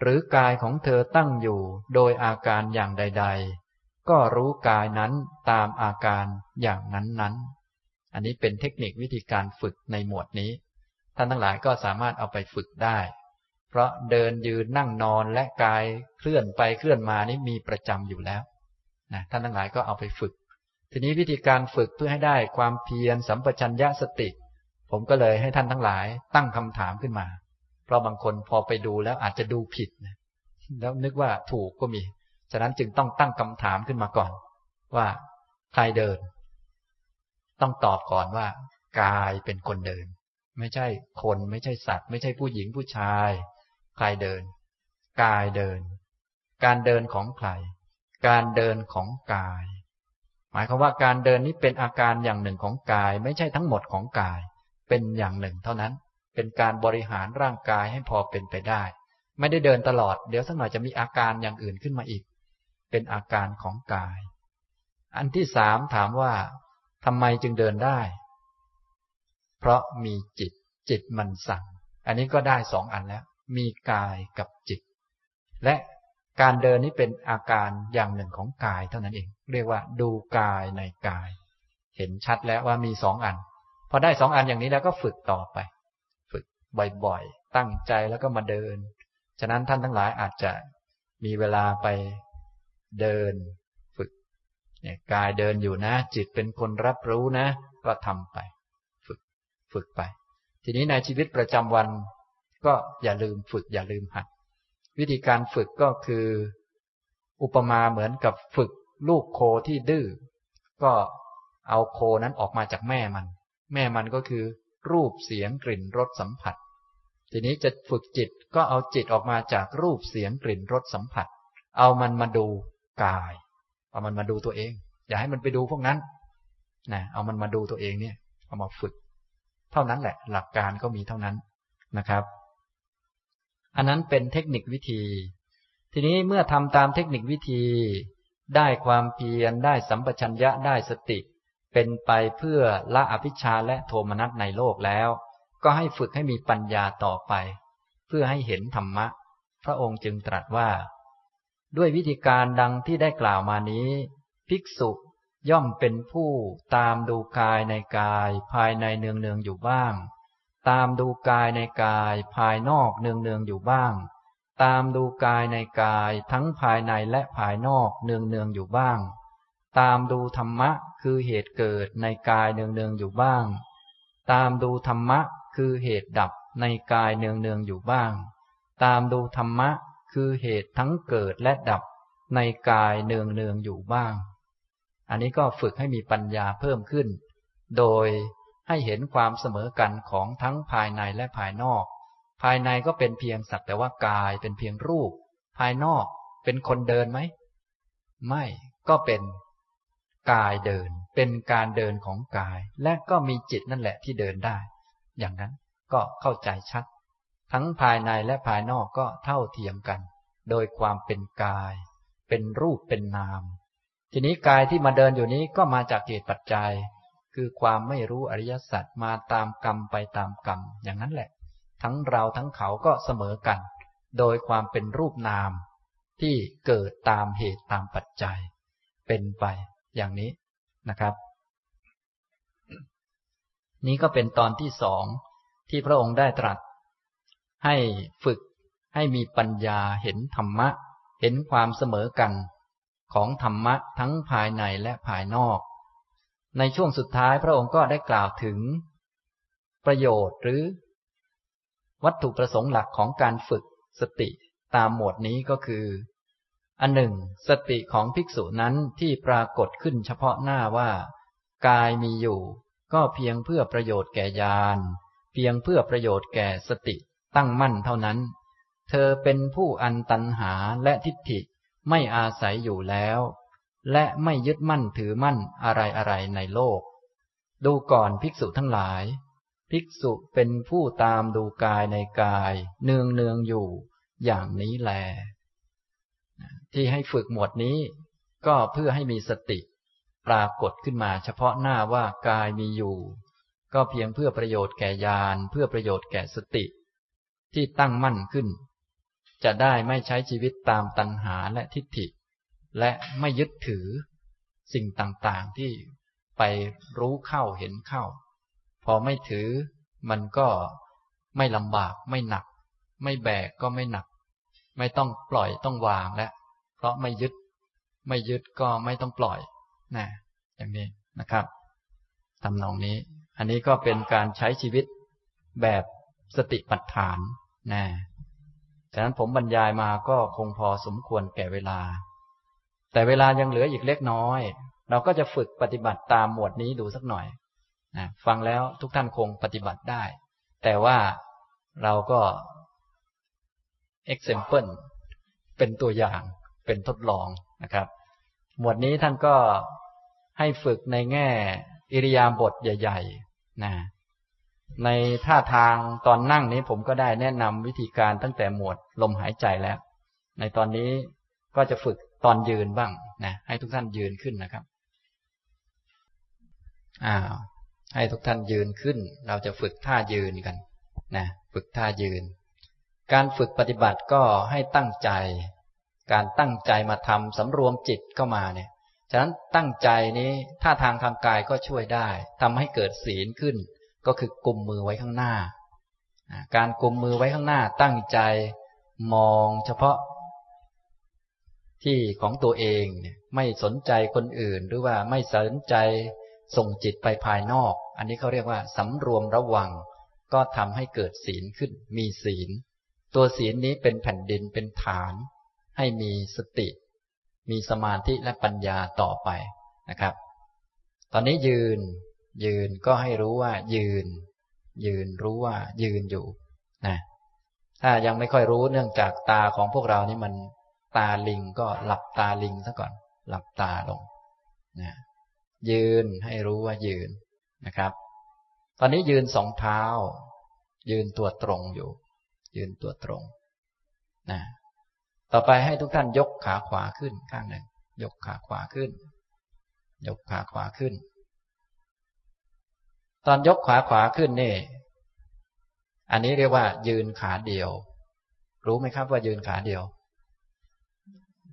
หรือกายของเธอตั้งอยู่โดยอาการอย่างใดๆก็รู้กายนั้นตามอาการอย่างนั้นๆอันนี้เป็นเทคนิควิธีการฝึกในหมวดนี้ท่านทั้งหลายก็สามารถเอาไปฝึกได้เพราะเดินยืนนั่งนอนและกายเคลื่อนไปเคลื่อนมานี้มีประจำอยู่แล้วนะท่านทั้งหลายก็เอาไปฝึกทีนี้วิธีการฝึกเพื่อให้ได้ความเพียรสัมปชัญญะสติผมก็เลยให้ท่านทั้งหลายตั้งคำถามขึ้นมาเพราะบางคนพอไปดูแล้วอาจจะดูผิดนะแล้วนึกว่าถูกก็มีฉะนั้นจึงต้องตั้งคำถามขึ้นมาก่อนว่าใครเดิน ต้องตอบก่อนว่ากายเป็นคนเดินไม่ใช่คนไม่ใช่สัตว์ไม่ใช่ผู้หญิงผู้ชายใครเดินกายเดินการเดินของใครการเดินของกายหมายความว่าการเดินนี้เป็นอาการอย่างหนึ่งของกายไม่ใช่ทั้งหมดของกายเป็นอย่างหนึ่งเท่านั้นเป็นการบริหารร่างกายให้พอเป็นไปได้ไม่ได้เดินตลอดเดี๋ยวสักหน่อยจะมีอาการอย่างอื่นขึ้นมาอีกเป็นอาการของกายอันที่สามถามว่าทำไมจึงเดินได้เพราะมีจิตจิตมันสั่งอันนี้ก็ได้สองอันแล้วมีกายกับจิตและการเดินนี้เป็นอาการอย่างหนึ่งของกายเท่านั้นเองเรียกว่าดูกายในกายเห็นชัดแล้วว่ามีสองอันพอได้สองอันอย่างนี้แล้วก็ฝึกต่อไปฝึกบ่อยๆตั้งใจแล้วก็มาเดินฉะนั้นท่านทั้งหลายอาจจะมีเวลาไปเดินฝึกเนี่ยกายเดินอยู่นะจิตเป็นคนรับรู้นะก็ทำไปฝึกฝึกไปทีนี้ในชีวิตประจำวันก็อย่าลืมฝึกอย่าลืมหัดวิธีการฝึกก็คืออุปมาเหมือนกับฝึกลูกโคที่ดื้อก็เอาโคนั้นออกมาจากแม่มันแม่มันก็คือรูปเสียงกลิ่นรสสัมผัสทีนี้จะฝึกจิตก็เอาจิตออกมาจากรูปเสียงกลิ่นรสสัมผัสเอามันมาดูกายเอามันมาดูตัวเองอย่าให้มันไปดูพวกนั้นนะเอามันมาดูตัวเองเนี่ยเอามาฝึกเท่านั้นแหละหลักการก็มีเท่านั้นนะครับอันนั้นเป็นเทคนิควิธีทีนี้เมื่อทำตามเทคนิควิธีได้ความเพียรได้สัมปชัญญะได้สติเป็นไปเพื่อละอภิชฌาและโทมนัสในโลกแล้วก็ให้ฝึกให้มีปัญญาต่อไปเพื่อให้เห็นธรรมะพระองค์จึงตรัสว่าด้วยวิธีการดังที่ได้กล่าวมานี้ภิกษุย่อมเป็นผู้ตามดูกายในกายภายในเนืองเนืองอยู่บ้างตามดูกายในกายภายนอกเนืองเนืองอยู่บ้างตามดูกายในกายทั้งภายในและภายนอกเนืองเนืองอยู่บ้างตามดูธรรมะคือเหตุเกิดในกายเนืองเนืองอยู่บ้างตามดูธรรมะคือเหตุดับในกายเนืองเนืองอยู่บ้างตามดูธรรมะคือเหตุทั้งเกิดและดับในกายเนืองเนืองอยู่บ้างอันนี้ก็ฝึกให้มีปัญญาเพิ่มขึ้นโดยให้เห็นความเสมอกันของทั้งภายในและภายนอกภายในก็เป็นเพียงสักแต่ว่ากายเป็นเพียงรูปภายนอกเป็นคนเดินไหมไม่ก็เป็นกายเดินเป็นการเดินของกายและก็มีจิตนั่นแหละที่เดินได้อย่างนั้นก็เข้าใจชัดทั้งภายในและภายนอกก็เท่าเทียมกันโดยความเป็นกายเป็นรูปเป็นนามทีนี้กายที่มาเดินอยู่นี้ก็มาจากเหตุปัจจัยคือความไม่รู้อริยสัจมาตามกรรมไปตามกรรมอย่างนั้นแหละทั้งเราทั้งเขาก็เสมอกันโดยความเป็นรูปนามที่เกิดตามเหตุตามปัจจัยเป็นไปอย่างนี้นะครับนี้ก็เป็นตอนที่สองที่พระองค์ได้ตรัสให้ฝึกให้มีปัญญาเห็นธรรมะเห็นความเสมอกันของธรรมะทั้งภายในและภายนอกในช่วงสุดท้ายพระองค์ก็ได้กล่าวถึงประโยชน์หรือวัตถุประสงค์หลักของการฝึกสติตามหมวดนี้ก็คืออันหนึ่งสติของภิกษุนั้นที่ปรากฏขึ้นเฉพาะหน้าว่ากายมีอยู่ก็เพียงเพื่อประโยชน์แก่ญาณเพียงเพื่อประโยชน์แก่สติตั้งมั่นเท่านั้นเธอเป็นผู้อันตัณหาและทิฏฐิไม่อาศัยอยู่แล้วและไม่ยึดมั่นถือมั่นอะไรอะไรในโลกดูก่อนภิกษุทั้งหลายภิกษุเป็นผู้ตามดูกายในกายเนืองเนืองอยู่อย่างนี้แลที่ให้ฝึกหมวดนี้ก็เพื่อให้มีสติปรากฏขึ้นมาเฉพาะหน้าว่ากายมีอยู่ก็เพียงเพื่อประโยชน์แก่ญาณเพื่อประโยชน์แก่สติที่ตั้งมั่นขึ้นจะได้ไม่ใช้ชีวิตตามตัณหาและทิฏฐิและไม่ยึดถือสิ่งต่างๆที่ไปรู้เข้าเห็นเข้าพอไม่ถือมันก็ไม่ลำบากไม่หนักไม่แบกก็ไม่หนักไม่ต้องปล่อยต้องวางแล้วเพราะไม่ยึดไม่ยึดก็ไม่ต้องปล่อยนะอย่างนี้นะครับทำนองนี้อันนี้ก็เป็นการใช้ชีวิตแบบสติปัฏฐานนะฉะนั้นผมบรรยายมาก็คงพอสมควรแก่เวลาแต่เวลายังเหลืออีกเล็กน้อยเราก็จะฝึกปฏิบัติตามหมวดนี้ดูสักหน่อย นะฟังแล้วทุกท่านคงปฏิบัติได้แต่ว่าเราก็ example เป็นตัวอย่างเป็นทดลองนะครับหมวดนี้ท่านก็ให้ฝึกในแง่อิริยาบถใหญ่ๆนะในท่าทางตอนนั่งนี้ผมก็ได้แนะนำวิธีการตั้งแต่หมวดลมหายใจแล้วในตอนนี้ก็จะฝึกตอนยืนบ้างนะให้ทุกท่านยืนขึ้นนะครับอ้าวให้ทุกท่านยืนขึ้นเราจะฝึกท่ายืนกันนะฝึกท่ายืนการฝึกปฏิบัติก็ให้ตั้งใจการตั้งใจมาทำสำรวมจิตเข้ามาเนี่ยฉะนั้นตั้งใจนี้ท่าทางทางกายก็ช่วยได้ทำให้เกิดศีลขึ้นก็คือกุมมือไว้ข้างหน้าการกุมมือไว้ข้างหน้าตั้งใจมองเฉพาะที่ของตัวเองไม่สนใจคนอื่นหรือว่าไม่สนใจส่งจิตไปภายนอกอันนี้เขาเรียกว่าสำรวมระวังก็ทำให้เกิดศีลขึ้นมีศีลตัวศีลนี้เป็นแผ่นดินเป็นฐานให้มีสติมีสมาธิและปัญญาต่อไปนะครับตอนนี้ยืนยืนก็ให้รู้ว่ายืนยืนรู้ว่ายืนอยู่นะถ้ายังไม่ค่อยรู้เนื่องจากตาของพวกเรานี่มันตาลิงก็หลับตาลิงซะก่อนหลับตาลงนะยืนให้รู้ว่ายืนนะครับตอนนี้ยืนสองเท้ายืนตัวตรงอยู่ยืนตัวตรงนะต่อไปให้ทุกท่านยกขาขวาขึ้นข้างหนึ่งยกขาขวาขึ้นยกขาขวาขึ้นตอนยกขาขวาขึ้นนี่อันนี้เรียกว่ายืนขาเดียวรู้ไหมครับว่ายืนขาเดียว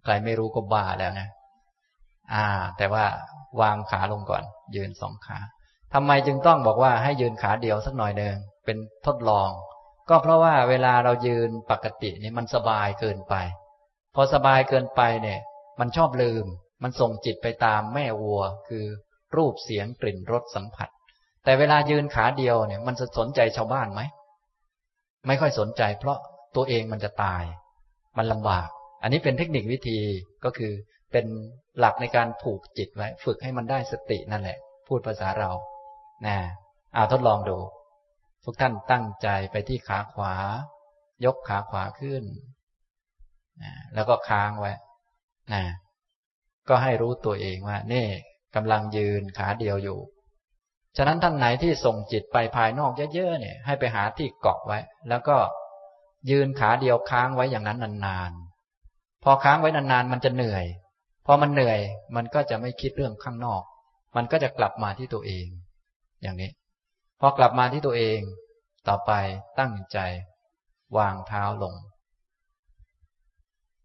ใครไม่รู้ก็บ้าแล้วนะอ่าแต่ว่าวางขาลงก่อนยืนสองขาทำไมจึงต้องบอกว่าให้ยืนขาเดียวสักหน่อยนึงเป็นทดลองก็เพราะว่าเวลาเรายืนปกตินี่มันสบายเกินไปพอสบายเกินไปเนี่ยมันชอบลืมมันส่งจิตไปตามแม่วัวคือรูปเสียงกลิ่นรสสัมผัสแต่เวลายืนขาเดียวเนี่ยมันสนใจชาวบ้านไหมไม่ค่อยสนใจเพราะตัวเองมันจะตายมันลำบากอันนี้เป็นเทคนิควิธีก็คือเป็นหลักในการผูกจิตไว้ฝึกให้มันได้สตินั่นแหละพูดภาษาเรานะเอาทดลองดูทุกท่านตั้งใจไปที่ขาขวายกขาขวาขึ้นนะแล้วก็ค้างไว้นะก็ให้รู้ตัวเองว่านี่กำลังยืนขาเดียวอยู่ฉะนั้นท่านไหนที่ส่งจิตไปภายนอกเยอะๆเนี่ยให้ไปหาที่เกาะไว้แล้วก็ยืนขาเดียวค้างไว้อย่างนั้นนานๆพอค้างไว้นานๆมันจะเหนื่อยพอมันเหนื่อยมันก็จะไม่คิดเรื่องข้างนอกมันก็จะกลับมาที่ตัวเองอย่างนี้พอกลับมาที่ตัวเองต่อไปตั้งใจวางเท้าลง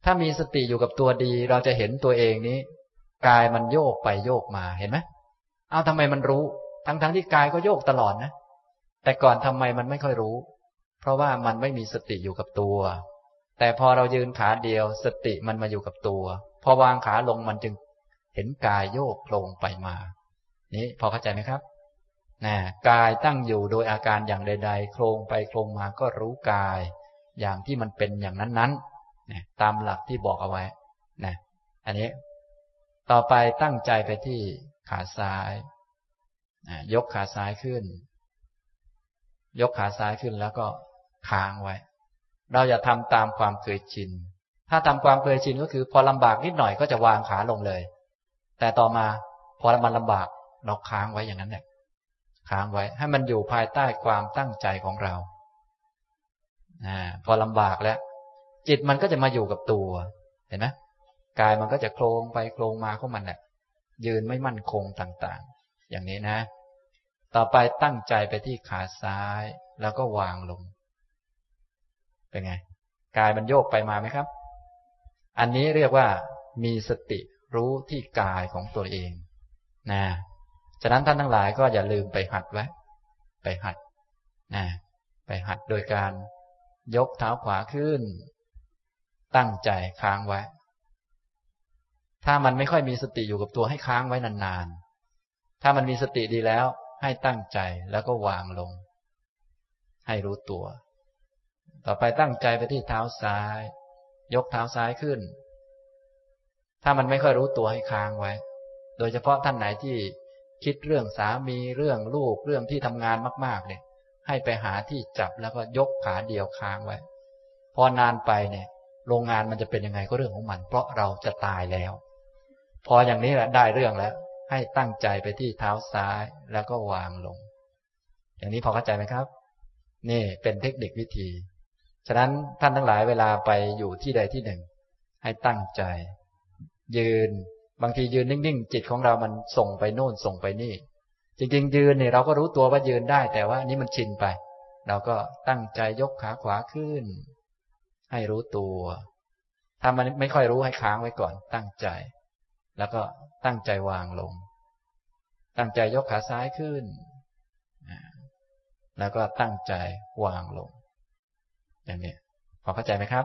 ถ้ามีสติอยู่กับตัวดีเราจะเห็นตัวเองนี้กายมันโยกไปโยกมาเห็นไหมเอาทำไมมันรู้ทั้งๆ ท, ที่กายก็โยกตลอดนะแต่ก่อนทำไมมันไม่ค่อยรู้เพราะว่ามันไม่มีสติอยู่กับตัวแต่พอเรายืนขาเดียวสติมันมาอยู่กับตัวพอวางขาลงมันจึงเห็นกายโยกโคลงไปมานี่พอเข้าใจไหมครับนะกายตั้งอยู่โดยอาการอย่างใดๆโคลงไปโคลงมาก็รู้กายอย่างที่มันเป็นอย่างนั้นๆนะตามหลักที่บอกเอาไว้นะอันนี้ต่อไปตั้งใจไปที่ขาซ้ายยกขาซ้ายขึ้นยกขาซ้ายขึ้นแล้วก็ค้างไว้เราอย่าทำตามความเคยชินถ้าทำความเคยชินก็คือพอลำบากนิดหน่อยก็จะวางขาลงเลยแต่ต่อมาพอมันลำบากเราค้างไว้อย่างนั้นแหละค้างไว้ให้มันอยู่ภายใต้ความตั้งใจของเราพอลำบากแล้วจิตมันก็จะมาอยู่กับตัวเห็นไหมกายมันก็จะโคลงไปโคลงมาของมันแหละยืนไม่มั่นคงต่างๆอย่างนี้นะต่อไปตั้งใจไปที่ขาซ้ายแล้วก็วางลงเป็นไงกายมันโยกไปมาไหมครับอันนี้เรียกว่ามีสติรู้ที่กายของตัวเองนะฉะนั้นท่านทั้งหลายก็อย่าลืมไปหัดไว้ไปหัดนะไปหัดโดยการยกเท้าขวาขึ้นตั้งใจค้างไว้ถ้ามันไม่ค่อยมีสติอยู่กับตัวให้ค้างไว้นานๆถ้ามันมีสติดีแล้วให้ตั้งใจแล้วก็วางลงให้รู้ตัวต่อไปตั้งใจไปที่เท้าซ้ายยกเท้าซ้ายขึ้นถ้ามันไม่ค่อยรู้ตัวให้ค้างไว้โดยเฉพาะท่านไหนที่ คิดเรื่องสามีเรื่องลูกเรื่องที่ทำงานมากๆเนี่ยให้ไปหาที่จับแล้วก็ยกขาเดียวค้างไว้พอนานไปเนี่ยโรงงานมันจะเป็นยังไงก็เรื่องของมันเพราะเราจะตายแล้วพออย่างนี้แหละได้เรื่องแล้วให้ตั้งใจไปที่เท้าซ้ายแล้วก็วางลงอย่างนี้พอเข้าใจไหมครับนี่เป็นเทคนิควิธีฉะนั้นท่านทั้งหลายเวลาไปอยู่ที่ใดที่หนึ่งให้ตั้งใจยืนบางทียืนนิ่งๆจิตของเรามันส่งไปโน่นส่งไปนี่จริงๆยืนเนี่ยเราก็รู้ตัวว่ายืนได้แต่ว่านี้มันชินไปเราก็ตั้งใจยกขาขวาขึ้นให้รู้ตัวถ้ามันไม่ค่อยรู้ให้ค้างไว้ก่อนตั้งใจแล้วก็ตั้งใจวางลงตั้งใจยกขาซ้ายขึ้นแล้วก็ตั้งใจวางลงอย่างนี้พอเข้าใจไหมครับ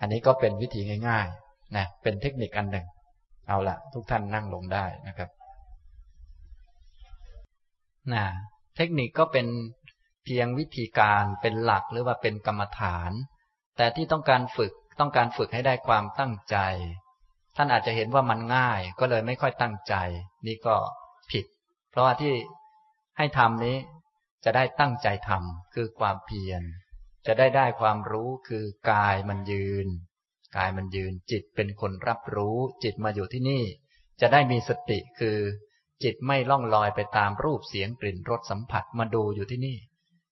อันนี้ก็เป็นวิธีง่ายๆนะเป็นเทคนิคอันหนึ่งเอาละทุกท่านนั่งลงได้นะครับนะเทคนิคก็เป็นเพียงวิธีการเป็นหลักหรือว่าเป็นกรรมฐานแต่ที่ต้องการฝึกต้องการฝึกให้ได้ความตั้งใจท่านอาจจะเห็นว่ามันง่ายก็เลยไม่ค่อยตั้งใจนี่ก็ผิดเพราะว่าที่ให้ทำนี้จะได้ตั้งใจทำคือความเพียรจะได้ได้ความรู้คือกายมันยืนกายมันยืนจิตเป็นคนรับรู้จิตมาอยู่ที่นี่จะได้มีสติคือจิตไม่ล่องลอยไปตามรูปเสียงกลิ่นรสสัมผัสมาดูอยู่ที่นี่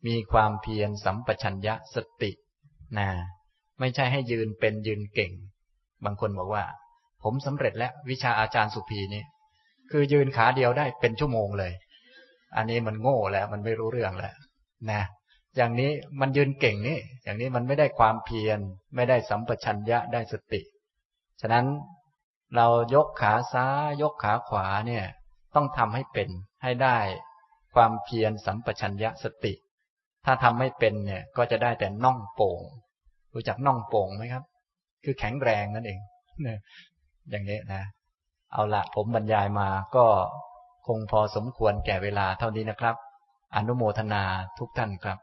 มีความเพียรสัมปชัญญะสตินะไม่ใช่ให้ยืนเป็นยืนเก่งบางคนบอกว่าผมสำเร็จแล้ววิชาอาจารย์สุภีนี้คือยืนขาเดียวได้เป็นชั่วโมงเลยอันนี้มันโง่แล้วมันไม่รู้เรื่องแล้วนะอย่างนี้มันยืนเก่งนี่อย่างนี้มันไม่ได้ความเพียรไม่ได้สัมปชัญญะได้สติฉะนั้นเรายกขาซ้ายยกขาขวาเนี่ยต้องทำให้เป็นให้ได้ความเพียรสัมปชัญญะสติถ้าทำไม่เป็นเนี่ยก็จะได้แต่น่องโป่งรู้จักน่องโป่งไหมครับคือแข็งแรงนั่นเองเนี่ยอย่างนี้นะเอาละผมบรรยายมาก็คงพอสมควรแก่เวลาเท่านี้นะครับอนุโมทนาทุกท่านครับ